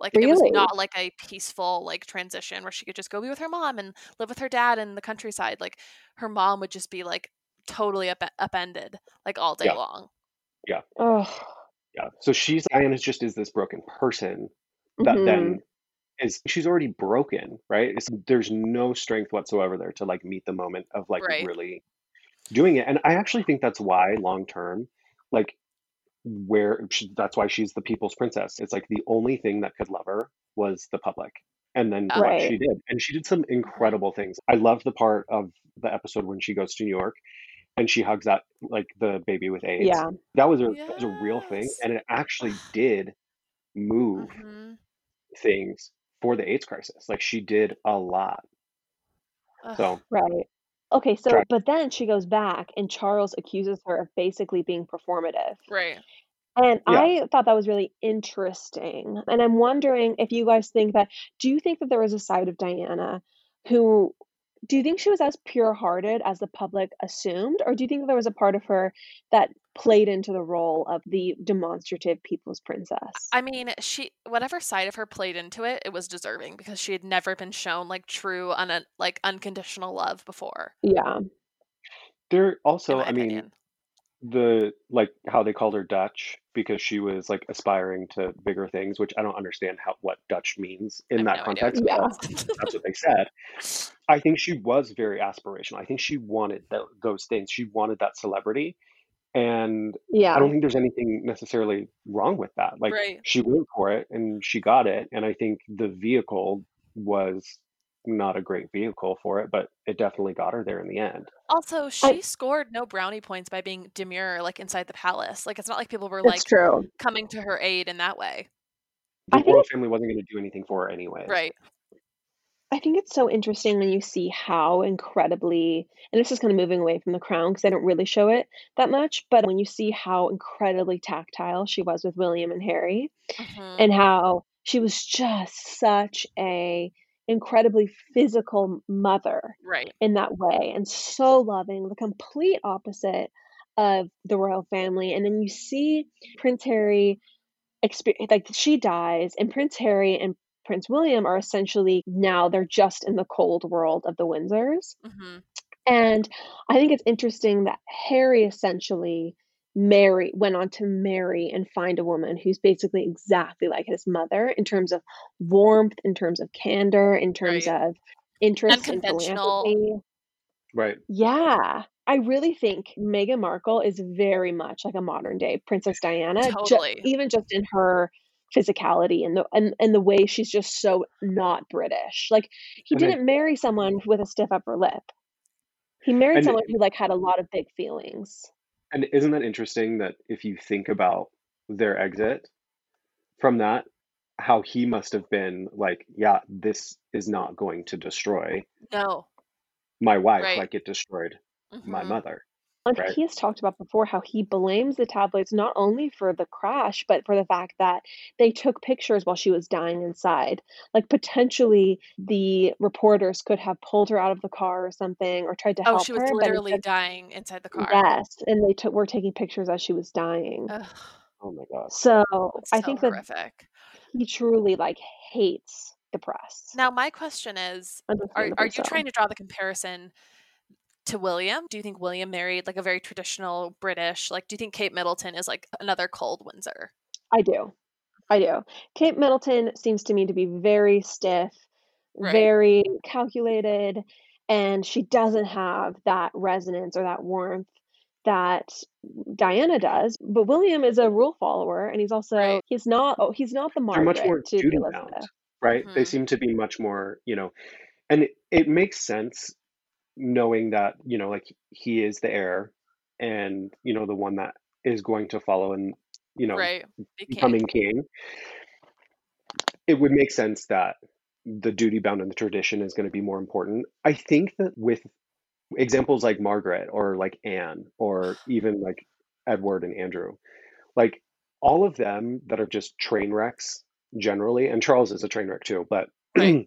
Like really? It was not like a peaceful like transition where she could just go be with her mom and live with her dad in the countryside. Like her mom would just be like totally upended like all day long. Yeah. Ugh. Yeah. So Diana just is this broken person that then she's already broken, right? There's no strength whatsoever there to like meet the moment of like really doing it. And I actually think that's why long term, like that's why she's the people's princess. It's like the only thing that could love her was the public. And then what she did. And she did some incredible things. I love the part of the episode when she goes to New York and she hugs that like the baby with AIDS. Yeah. That was a real thing. And it actually did move things for the AIDS crisis. Like she did a lot. So okay, so but then she goes back and Charles accuses her of basically being performative. Right. And I thought that was really interesting. And I'm wondering if you guys think that, do you think that there was a side of Diana who, do you think she was as pure-hearted as the public assumed? Or do you think there was a part of her that played into the role of the demonstrative people's princess? I mean, whatever side of her played into it, it was deserving because she had never been shown like true, like unconditional love before. Yeah. There also, I mean, the like how they called her Dutch because she was like aspiring to bigger things, which I don't understand what Dutch means in that context. Yeah. That's what they said. I think she was very aspirational. I think she wanted those things. She wanted that celebrity. And I don't think there's anything necessarily wrong with that. Like she went for it and she got it. And I think the vehicle was not a great vehicle for it, but it definitely got her there in the end. Also, she scored no brownie points by being demure, like inside the palace. Like it's not like people were like coming to her aid in that way. The royal family wasn't going to do anything for her anyway. Right. I think it's so interesting when you see how incredibly, and this is kind of moving away from the Crown because they don't really show it that much, but when you see how incredibly tactile she was with William and Harry and how she was just such a incredibly physical mother in that way and so loving, the complete opposite of the royal family. And then you see Prince Harry, like she dies and Prince Harry and Prince William are essentially now they're just in the cold world of the Windsors. And I think it's interesting that Harry essentially went on to marry and find a woman who's basically exactly like his mother in terms of warmth, in terms of candor, in terms of interest and philanthropy. Right. Yeah. I really think Meghan Markle is very much like a modern day Princess Diana. Totally. Even just in her physicality and the way she's just so not British. Like he didn't marry someone with a stiff upper lip. He married someone who like had a lot of big feelings. And isn't that interesting that if you think about their exit from that, how he must have been like, yeah, this is not going to destroy my wife like it destroyed my mother. And he has talked about before how he blames the tabloids not only for the crash, but for the fact that they took pictures while she was dying inside. Like potentially the reporters could have pulled her out of the car or something or tried to help her. Oh, she was literally dying inside the car. Yes. And they were taking pictures as she was dying. Ugh. Oh my God. So I think horrific. That he truly like hates the press. Now my question is, are you trying to draw the comparison to William? Do you think William married like a very traditional British, like do you think Kate Middleton is like another cold Windsor? I do. Kate Middleton seems to me to be very stiff, very calculated, and she doesn't have that resonance or that warmth that Diana does. But William is a rule follower and he's also he's not the Margaret to Elizabeth. right? Mm-hmm. They seem to be much more, you know, and it makes sense knowing that, you know, like he is the heir and, you know, the one that is going to follow and, you know, right. becoming king. It would make sense that the duty bound and the tradition is going to be more important. I think that with examples like Margaret or like Anne or even like Edward and Andrew, like all of them that are just train wrecks generally, and Charles is a train wreck too, but in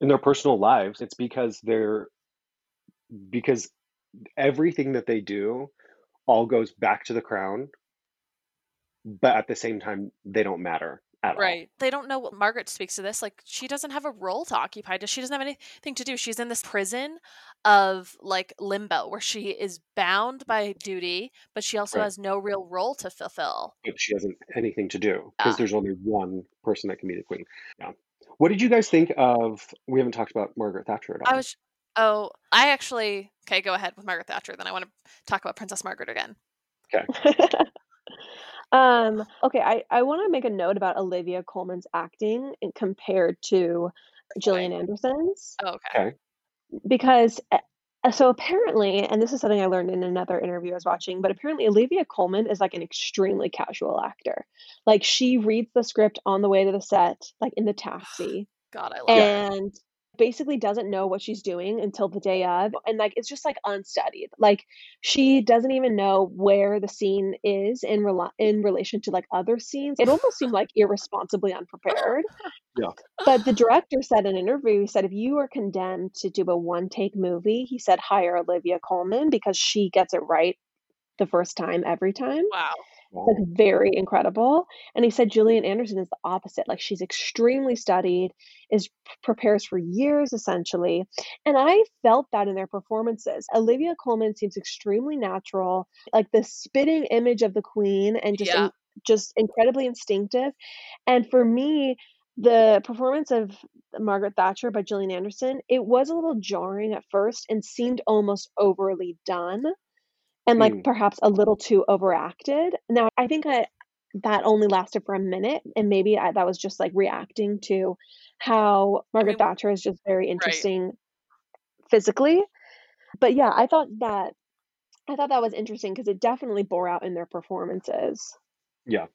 their personal lives, it's because everything that they do all goes back to the crown, but at the same time, they don't matter at all. Right. They don't know what Margaret speaks to this. Like, she doesn't have a role to occupy. She doesn't have anything to do. She's in this prison of like limbo where she is bound by duty, but she also has no real role to fulfill. But she hasn't anything to do because there's only one person that can be the queen. Yeah. What did you guys think of? We haven't talked about Margaret Thatcher at all. Okay, go ahead with Margaret Thatcher. Then I want to talk about Princess Margaret again. Okay. Okay, I want to make a note about Olivia Colman's acting compared to Gillian Anderson's. Oh, okay. Because, so apparently, and this is something I learned in another interview I was watching, but apparently Olivia Colman is like an extremely casual actor. Like, she reads the script on the way to the set, like in the taxi. God, I love it. And basically doesn't know what she's doing until the day of, and like it's just like unstudied. Like she doesn't even know where the scene is in relation to like other scenes. It almost seemed like irresponsibly unprepared. Yeah. But the director said in an interview, he said, if you are condemned to do a one take movie, he said hire Olivia Colman because she gets it right the first time every time. Wow. Like very incredible. And he said Gillian Anderson is the opposite. Like she's extremely studied, prepares for years essentially. And I felt that in their performances. Olivia Colman seems extremely natural, like the spitting image of the queen and just just incredibly instinctive. And for me, the performance of Margaret Thatcher by Gillian Anderson, it was a little jarring at first and seemed almost overly done. And like perhaps a little too overacted. Now, I think that only lasted for a minute. And maybe that was just like reacting to how Margaret Thatcher is just very interesting physically. But yeah, I thought that was interesting because it definitely bore out in their performances. Yeah,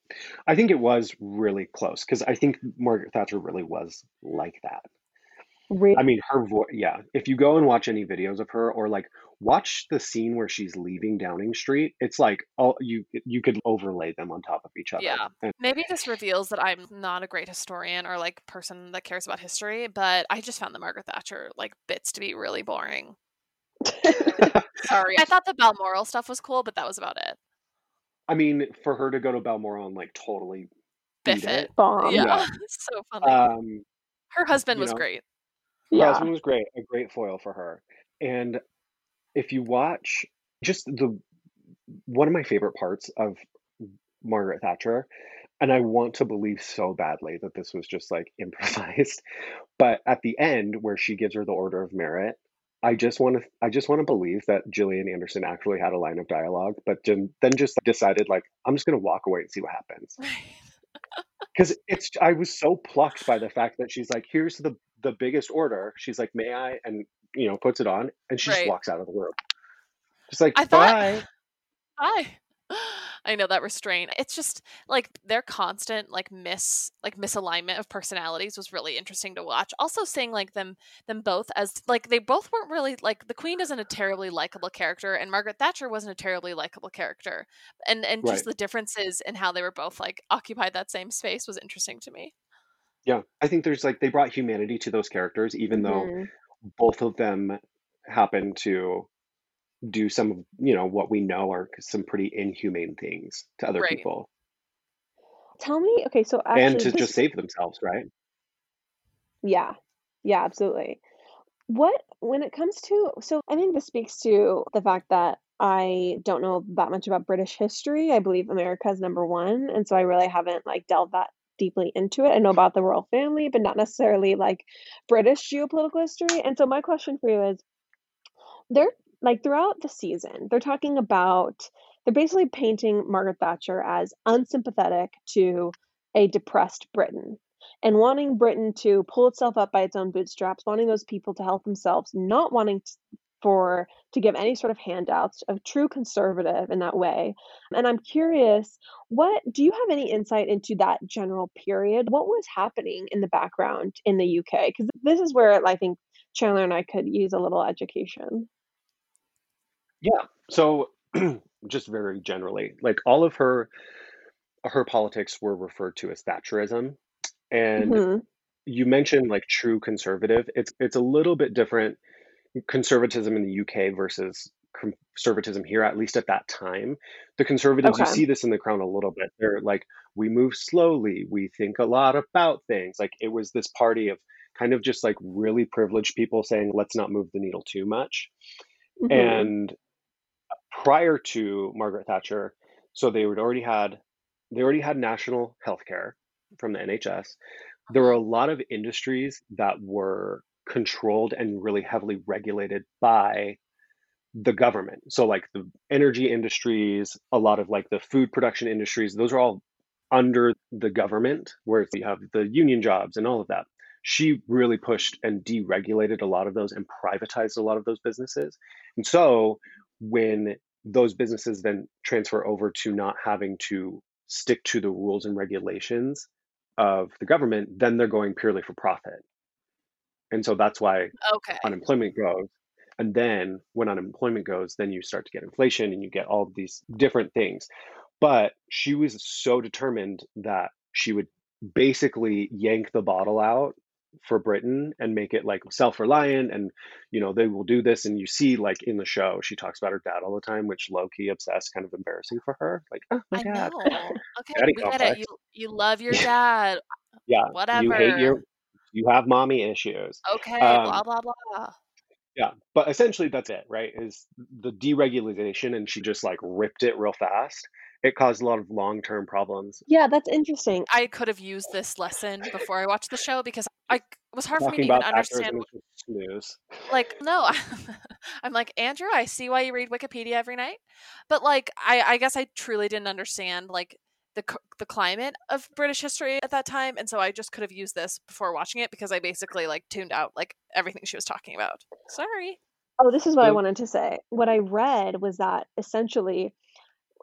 I think it was really close because I think Margaret Thatcher really was like that. I mean, her voice, if you go and watch any videos of her or like watch the scene where she's leaving Downing Street, it's like you could overlay them on top of each other. Yeah. Maybe this reveals that I'm not a great historian or like person that cares about history, but I just found the Margaret Thatcher like bits to be really boring. Sorry. I thought the Balmoral stuff was cool, but that was about it. I mean, for her to go to Balmoral and like totally biff it. Bomb. Yeah. So funny. Her husband was great. Yeah. Husband was great, a great foil for her. And if you watch just one of my favorite parts of Margaret Thatcher, and I want to believe so badly that this was just like improvised, but at the end where she gives her the Order of Merit, I just want to believe that Gillian Anderson actually had a line of dialogue, but then just decided like I'm just going to walk away and see what happens. Because I was so plucked by the fact that she's like, here's the biggest order. She's like, may I? And, you know, puts it on and she just walks out of the room. Just like, bye. I know that restraint. It's just like their constant like misalignment of personalities was really interesting to watch. Also seeing like them both as like they both weren't really like the queen isn't a terribly likable character and Margaret Thatcher wasn't a terribly likable character. And just the differences in how they were both like occupied that same space was interesting to me. Yeah. I think there's like they brought humanity to those characters even though both of them happened to do some of, you know, what we know are some pretty inhumane things to other people. Tell me, okay, so actually, and to just save themselves, right? Yeah, yeah, absolutely. When it comes to, so I think this speaks to the fact that I don't know that much about British history. I believe America is number one, and so I really haven't like delved that deeply into it. I know about the royal family, but not necessarily like British geopolitical history. And so my question for you is, like throughout the season, they're basically painting Margaret Thatcher as unsympathetic to a depressed Britain. and wanting Britain to pull itself up by its own bootstraps, wanting those people to help themselves, not wanting to give any sort of handouts, of true conservative in that way. And I'm curious, what do you have any insight into that general period? What was happening in the background in the UK? Because this is where I think Chandler and I could use a little education. Yeah. So just very generally, all of her politics were referred to as Thatcherism. And you mentioned true conservative. It's a little bit different conservatism in the UK versus conservatism here, at least at that time. The conservatives, you see this in The Crown a little bit. They're we move slowly. We think a lot about things. It was this party of kind of just really privileged people saying, let's not move the needle too much. Mm-hmm. And prior to Margaret Thatcher, so they already had national healthcare from the NHS. There were a lot of industries that were controlled and really heavily regulated by the government. So the energy industries, a lot of the food production industries, those are all under the government, where you have the union jobs and all of that. She really pushed and deregulated a lot of those and privatized a lot of those businesses. And so when those businesses then transfer over to not having to stick to the rules and regulations of the government, then they're going purely for profit. And so that's why unemployment goes. And then when unemployment goes, then you start to get inflation and you get all of these different things. But she was so determined that she would basically yank the bottle out for Britain and make it self-reliant. And, they will do this. And you see in the show, she talks about her dad all the time, which low-key obsessed, kind of embarrassing for her. Oh, my dad. Okay, we get it. You love your dad. Yeah. Whatever. You have mommy issues. Okay, blah, blah, blah. Yeah, but essentially that's it, right? Is the deregulation, and she just ripped it real fast. It caused a lot of long-term problems. Yeah, that's interesting. I could have used this lesson before I watched the show because it was hard for me to even understand. No, I'm Andrew, I see why you read Wikipedia every night. But I guess I truly didn't understand the climate of British history at that time, and so I just could have used this before watching it because I basically tuned out everything she was talking about. Sorry. Oh, this is what I wanted to say. What I read was that essentially,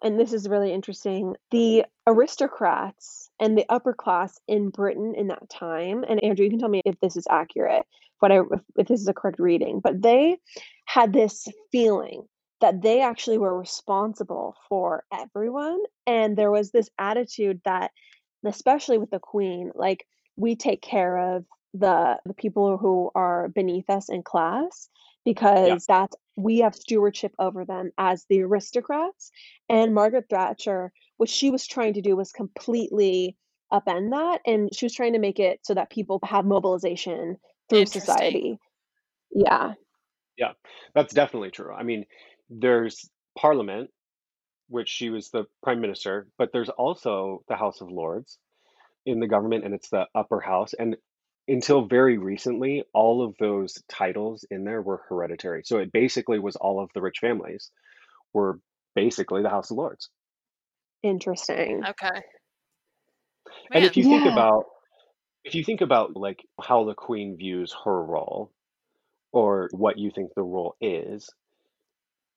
and this is really interesting, the aristocrats and the upper class in Britain in that time, and Andrew, you can tell me if this is accurate, if this is a correct reading, but they had this feeling that they actually were responsible for everyone. And there was this attitude that, especially with the Queen, we take care of the people who are beneath us in class because that's, we have stewardship over them as the aristocrats. And Margaret Thatcher, what she was trying to do was completely upend that. And she was trying to make it so that people have mobilization through society. Yeah. Yeah, that's definitely true. I mean, there's Parliament, which she was the prime minister, but there's also the House of Lords in the government, and it's the upper house. And until very recently, all of those titles in there were hereditary. So it basically was all of the rich families were basically the House of Lords. Interesting. Okay. Man. And if you think about, how the Queen views her role or what you think the role is,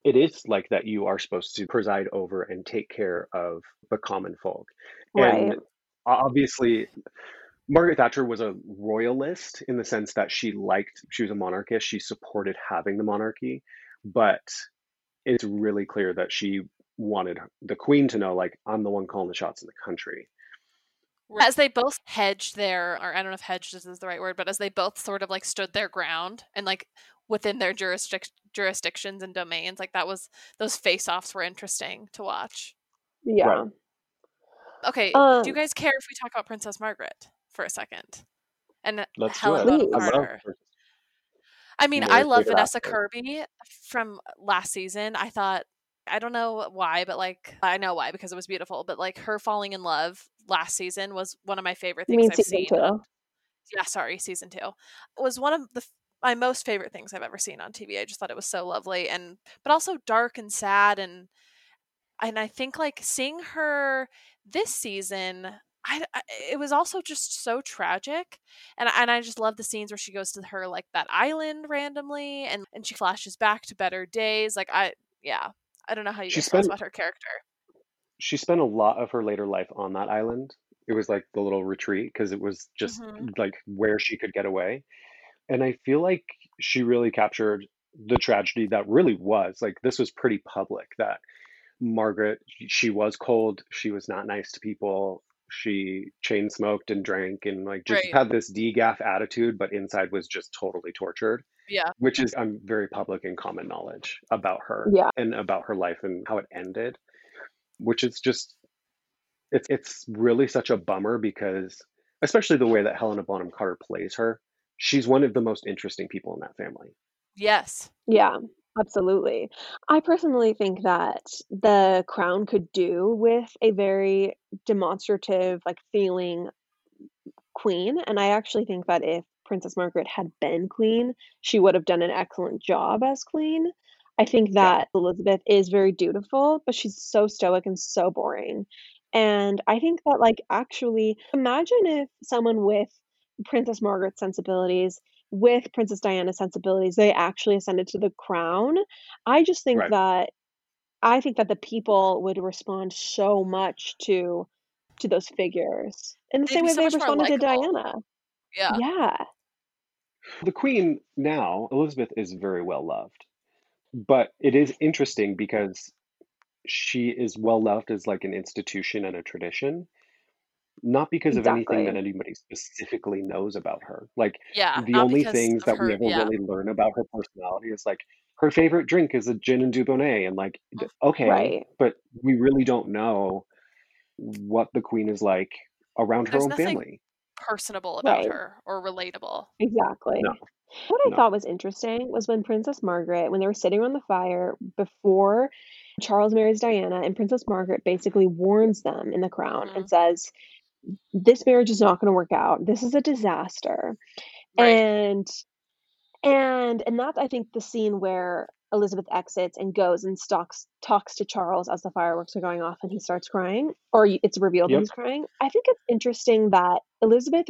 it is that you are supposed to preside over and take care of the common folk. Right. And obviously, Margaret Thatcher was a royalist in the sense that she was a monarchist. She supported having the monarchy, but it's really clear that she wanted the Queen to know, I'm the one calling the shots in the country. As they both hedged or I don't know if hedged is the right word, but as they both sort of stood their ground and within their jurisdictions and domains, that was, those face-offs were interesting to watch. Yeah. Right. Okay. Do you guys care if we talk about Princess Margaret for a second? And let's do it. I love Vanessa Kirby from last season. I thought, I don't know why, but I know why because it was beautiful. But her falling in love last season was one of my favorite things I've seen. Season 2 was one of my most favorite things I've ever seen on TV. I just thought it was so lovely, but also dark and sad, and I think seeing her this season, it was also just so tragic. And I just love the scenes where she goes to her, like, that island randomly and she flashes back to better days. Like, I don't know how you guys felt about her character. She spent a lot of her later life on that island. It was like the little retreat because it was just like where she could get away. And I feel like she really captured the tragedy that really was. Like, this was pretty public that Margaret, she was cold. She was not nice to people. She chain smoked and drank and like just had this DGAF attitude, but inside was just totally tortured. Yeah. Which is very public and common knowledge about her and about her life and how it ended, which is just, it's really such a bummer because especially the way that Helena Bonham Carter plays her, she's one of the most interesting people in that family. Yes. Yeah, absolutely. I personally think that the Crown could do with a very demonstrative, like, feeling queen. And I actually think that if Princess Margaret had been queen, she would have done an excellent job as queen. I think that Elizabeth is very dutiful, but she's so stoic and so boring. And I think that, like, actually, imagine if someone with Princess Margaret's sensibilities with Princess Diana's sensibilities, they actually ascended to the crown. I just think that the people would respond so much to those figures in the same way they responded to Diana. Yeah. The Queen now, Elizabeth, is very well loved, but it is interesting because she is well loved as like an institution and a tradition. Not because of anything that anybody specifically knows about her. Like, the only things that we ever really learn about her personality is, like, her favorite drink is a gin and Dubonnet. And, like, but we really don't know what the Queen is like around her own family. Personable about her or relatable. Exactly. No. What I thought was interesting was when Princess Margaret, when they were sitting on the fire before Charles marries Diana, and Princess Margaret basically warns them in The Crown and says, this marriage is not going to work out. This is a disaster. And that's, I think, the scene where Elizabeth exits and goes and talks to Charles as the fireworks are going off and he starts crying, or it's revealed he's crying. I think it's interesting that Elizabeth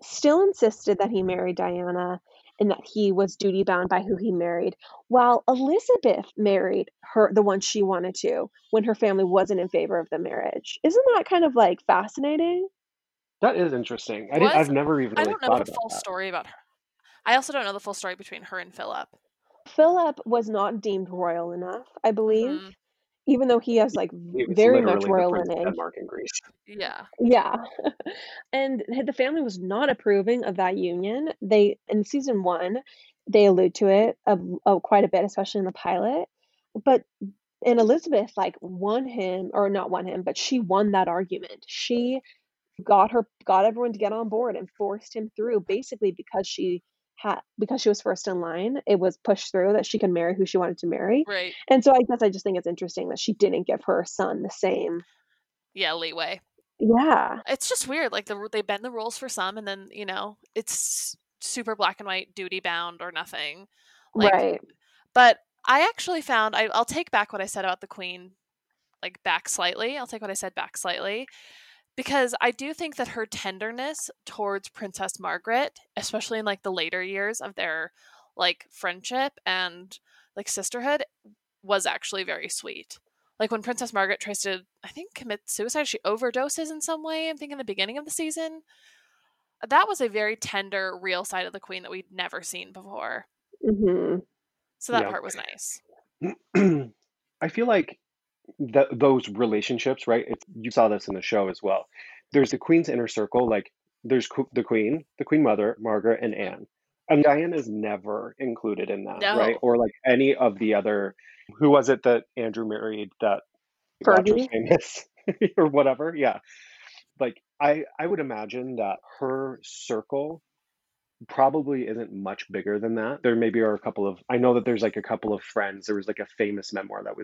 still insisted that he married Diana and that he was duty bound by who he married, while Elizabeth married the one she wanted to when her family wasn't in favor of the marriage. Isn't that kind of like fascinating? That is interesting. I've never even really thought about that. I don't know the full story about her. I also don't know the full story between her and Philip. Philip was not deemed royal enough, I believe, even though he has, like, very much royal lineage. Denmark and Greece. Yeah. And the family was not approving of that union. They, in season one, they allude to it quite a bit, especially in the pilot. And Elizabeth, like, but she won that argument. She got everyone to get on board and forced him through, basically because she was first in line. It was pushed through that she could marry who she wanted to marry. Right. And so I guess I just think it's interesting that she didn't give her son the same leeway. Yeah. It's just weird. Like, they bend the rules for some, and then, you know, it's super black and white, duty bound or nothing. Like, right. But I actually found, I'll take back what I said about the Queen, like, back slightly. Because I do think that her tenderness towards Princess Margaret, especially in, like, the later years of their, like, friendship and, like, sisterhood, was actually very sweet. Like, when Princess Margaret tries to, I think, commit suicide, she overdoses in some way, I think, in the beginning of the season. That was a very tender, real side of the Queen that we'd never seen before. Mm-hmm. So that part was nice. I feel like those relationships, right? You saw this in the show as well. There's the Queen's inner circle, like there's the Queen Mother, Margaret, and Anne. And Diana is never included in that, right? Or like any of the other. Who was it that Andrew married that was famous or whatever? Yeah, like I would imagine that her circle probably isn't much bigger than that. There maybe are a couple of, I know that there's like a couple of friends. There was like a famous memoir that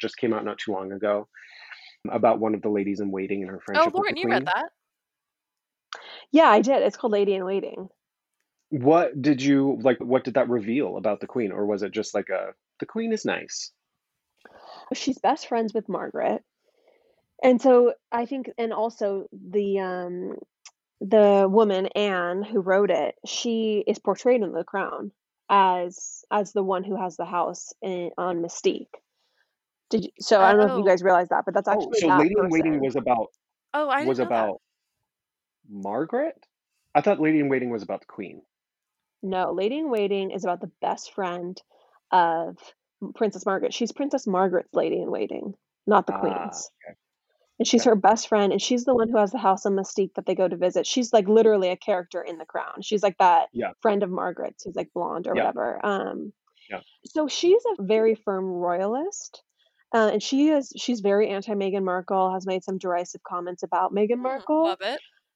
just came out not too long ago about one of the ladies in waiting and her friendship. Oh, Lauren, you read that? Yeah, I did. It's called Lady in Waiting. What did that reveal about the Queen? Or was it just like the Queen is nice? She's best friends with Margaret. And so I think, and also the woman, Anne, who wrote it, she is portrayed in The Crown as the one who has the house on Mystique. I don't know if you guys realize that, but that's actually Lady in Waiting was about. Oh, I didn't was know about that. Margaret? I thought Lady in Waiting was about the Queen. No, Lady in Waiting is about the best friend of Princess Margaret. She's Princess Margaret's Lady in Waiting, not the Queen's. Okay. And she's her best friend, and she's the one who has the house on Mystique that they go to visit. She's like literally a character in The Crown. She's like that friend of Margaret's who's like blonde or whatever. So she's a very firm royalist, and she's very anti Meghan Markle. Has made some derisive comments about Meghan Markle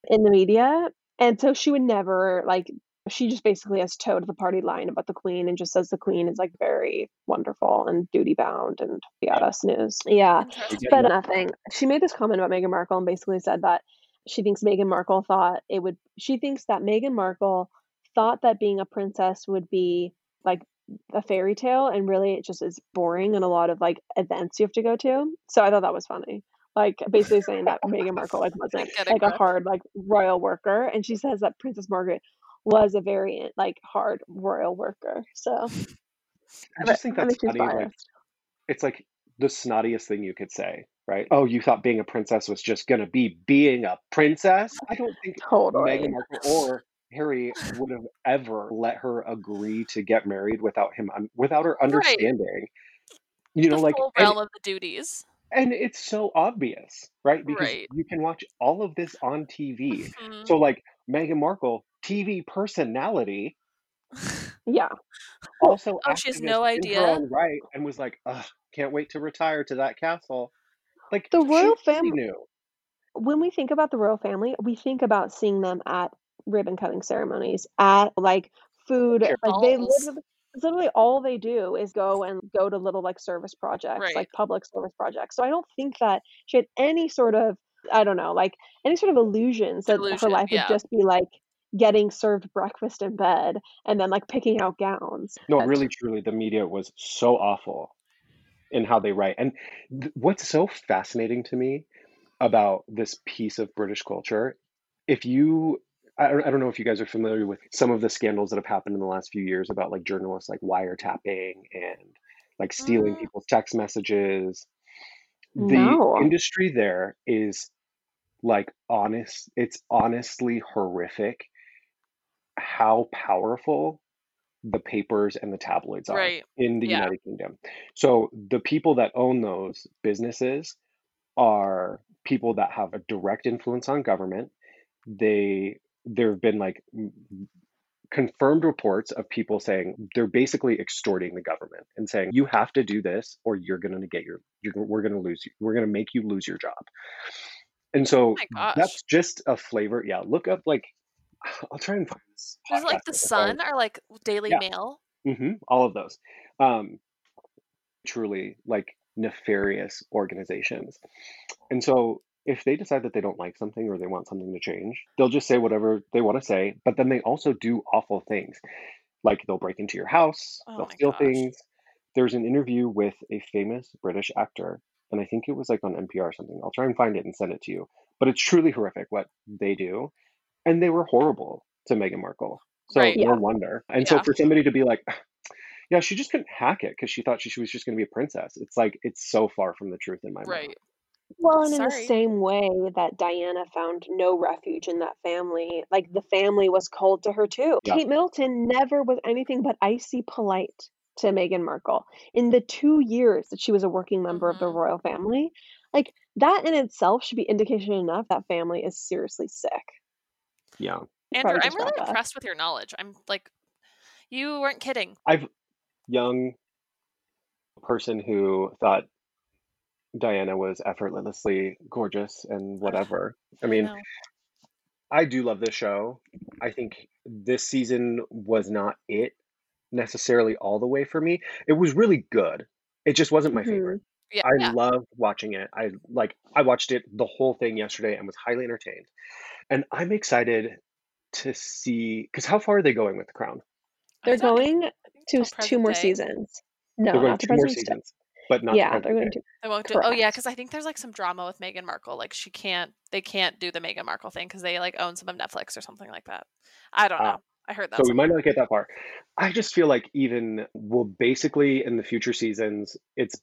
in the media, and so she would never like. She just basically has towed the party line about the Queen and just says the Queen is like very wonderful and duty bound and yada snooze. Yeah. But nothing. She made this comment about Meghan Markle and basically said that she thinks Meghan Markle thought it would, she thinks that Meghan Markle thought that being a princess would be like a fairy tale. And really it just is boring and a lot of like events you have to go to. So I thought that was funny. Like basically saying that Meghan Markle like wasn't like a hard like royal worker. And she says that Princess Margaret was a very like hard royal worker. So I just think that's funny. Like, it's like the snottiest thing you could say, right? Oh, you thought being a princess was just gonna be being a princess? I don't think Meghan Markle or Harry would have ever let her agree to get married without her understanding. Right. You know, the like full realm of the duties. And it's so obvious, right? Because you can watch all of this on TV. Mm-hmm. So like Meghan Markle. TV personality. Yeah. Also, she has no idea. And was like, ugh, can't wait to retire to that castle. Like the royal family. Knew. When we think about the royal family, we think about seeing them at ribbon cutting ceremonies, at like food. Like, they literally all they do is go to little like service projects, like public service projects. So I don't think that she had any sort of, I don't know, like any sort of illusions that her life would just be like getting served breakfast in bed and then like picking out gowns. No, really, truly, the media was so awful in how they write. And what's so fascinating to me about this piece of British culture, if you, I don't know if you guys are familiar with some of the scandals that have happened in the last few years about like journalists like wiretapping and like stealing people's text messages. The industry there is like it's honestly horrific how powerful the papers and the tabloids are in the United Kingdom. So the people that own those businesses are people that have a direct influence on government. There have been like confirmed reports of people saying they're basically extorting the government and saying you have to do this or you're going to get we're going to make you lose your job. And so that's just a flavor. Yeah, look up like I'll try and find this. There's like The Sun or like Daily Mail. Mm-hmm. All of those, truly like nefarious organizations. And so if they decide that they don't like something or they want something to change, they'll just say whatever they want to say. But then they also do awful things, like they'll break into your house, they'll steal things. There's an interview with a famous British actor. And I think it was like on NPR or something. I'll try and find it and send it to you. But it's truly horrific what they do. And they were horrible to Meghan Markle. So no wonder. And so for somebody to be like, yeah, she just couldn't hack it because she thought she was just going to be a princess. It's like, it's so far from the truth in my mind. Right. Well, and in the same way that Diana found no refuge in that family, like the family was cold to her too. Yeah. Kate Middleton never was anything but icy polite to Meghan Markle in the 2 years that she was a working member of the royal family. Like that in itself should be indication enough that family is seriously sick. Yeah. Andrew, I'm really impressed with your knowledge. I'm like, you weren't kidding. I've young person who thought Diana was effortlessly gorgeous and whatever. I mean, I do love this show. I think this season was not it necessarily all the way for me. It was really good. It just wasn't my favorite. Yeah, I loved watching it. I watched it the whole thing yesterday and was highly entertained. And I'm excited to see, because how far are they going with The Crown? They're going to 2 more seasons. No, not to present day. but not. Yeah, they're going to. They won't do. Oh yeah, because I think there's like some drama with Meghan Markle. Like she can't. They can't do the Meghan Markle thing because they like own some of Netflix or something like that. I don't know. I heard that. So we might not get that far. I just feel like even we'll basically in the future seasons, it's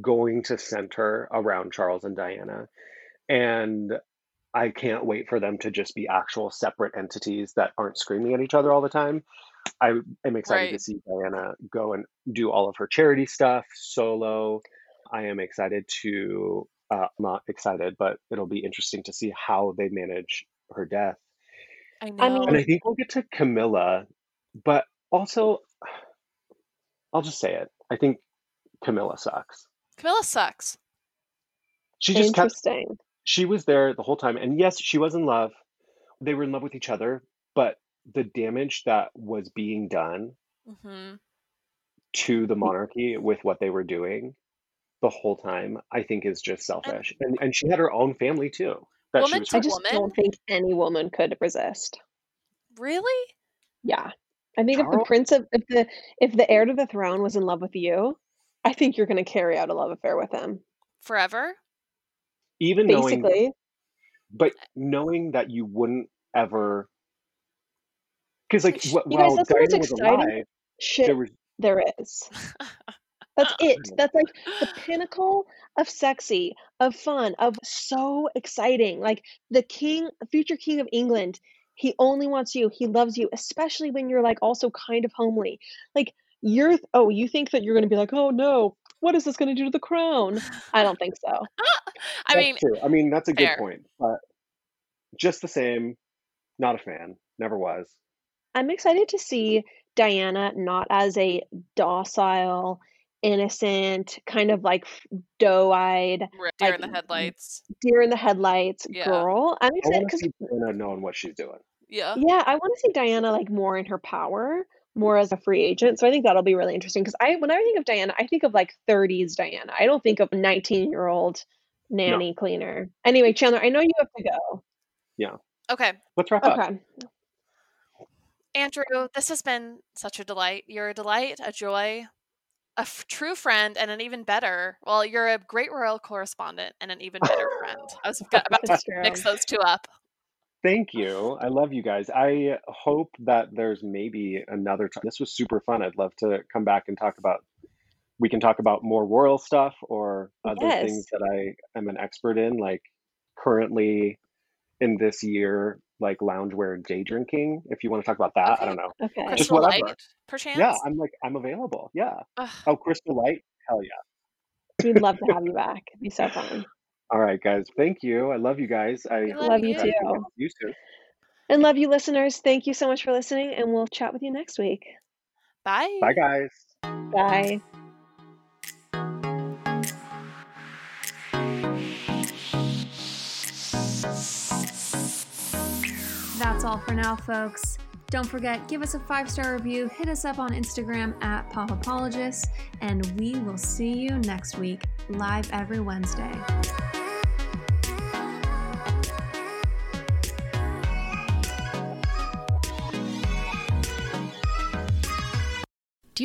going to center around Charles and Diana, and I can't wait for them to just be actual separate entities that aren't screaming at each other all the time. I am excited to see Diana go and do all of her charity stuff solo. I am excited to, not excited, but it'll be interesting to see how they manage her death. I know. And I think we'll get to Camilla, but also, I'll just say it. I think Camilla sucks. Camilla sucks. She just she was there the whole time. And yes, she was in love. They were in love with each other, but the damage that was being done to the monarchy with what they were doing the whole time, I think is just selfish. And she had her own family too. I just don't think any woman could resist. Really? Yeah. I think Charles? if the heir to the throne was in love with you, I think you're going to carry out a love affair with him. Forever? Even knowing that you wouldn't ever, because like while Diana was alive, shit there is. That's it. That's like the pinnacle of sexy, of fun, of so exciting. Like the king, future king of England, he only wants you. He loves you, especially when you're like also kind of homely. Like you're you think that you're going to be like, oh no, what is this going to do to the crown? I don't think so. That's a fair. Good point. But just the same, not a fan. Never was. I'm excited to see Diana not as a docile, innocent, kind of like doe-eyed. Deer in the headlights. Yeah. Girl. I'm excited because Diana knowing what she's doing. Yeah. Yeah, I want to see Diana like more in her power, more as a free agent. So I think that'll be really interesting because when I think of Diana, I think of like 30s Diana. I don't think of 19-year-old nanny cleaner. Anyway, Chandler, I know you have to go. Yeah. Okay. Let's wrap up. Andrew, this has been such a delight. You're a delight, a joy, a true friend, and an even better. Well, you're a great royal correspondent and an even better friend. I was about to mix those two up. Thank you. I love you guys. I hope that there's maybe another time. This was super fun. I'd love to come back and we can talk about more royal stuff or other things that I am an expert in, like currently in this year, like loungewear and day drinking. If you want to talk about that, I don't know. Okay. Just whatever. Crystal light, perchance? Yeah, I'm available. Yeah. Ugh. Oh, crystal light? Hell yeah. We'd love to have you back. It'd be so fun. All right, guys. Thank you. I love you guys. I love you too. You too. And love you, listeners. Thank you so much for listening, and we'll chat with you next week. Bye. Bye, guys. Bye. That's all for now, folks. Don't forget, give us a 5-star review, hit us up on Instagram @Pop Apologists, and we will see you next week, live every Wednesday. Do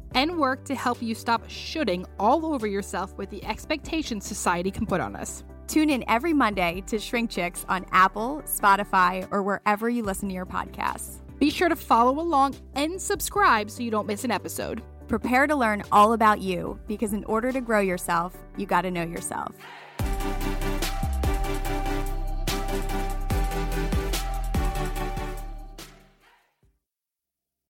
and work to help you stop shoulding all over yourself with the expectations society can put on us. Tune in every Monday to Shrink Chicks on Apple, Spotify, or wherever you listen to your podcasts. Be sure to follow along and subscribe so you don't miss an episode. Prepare to learn all about you, because in order to grow yourself, you got to know yourself.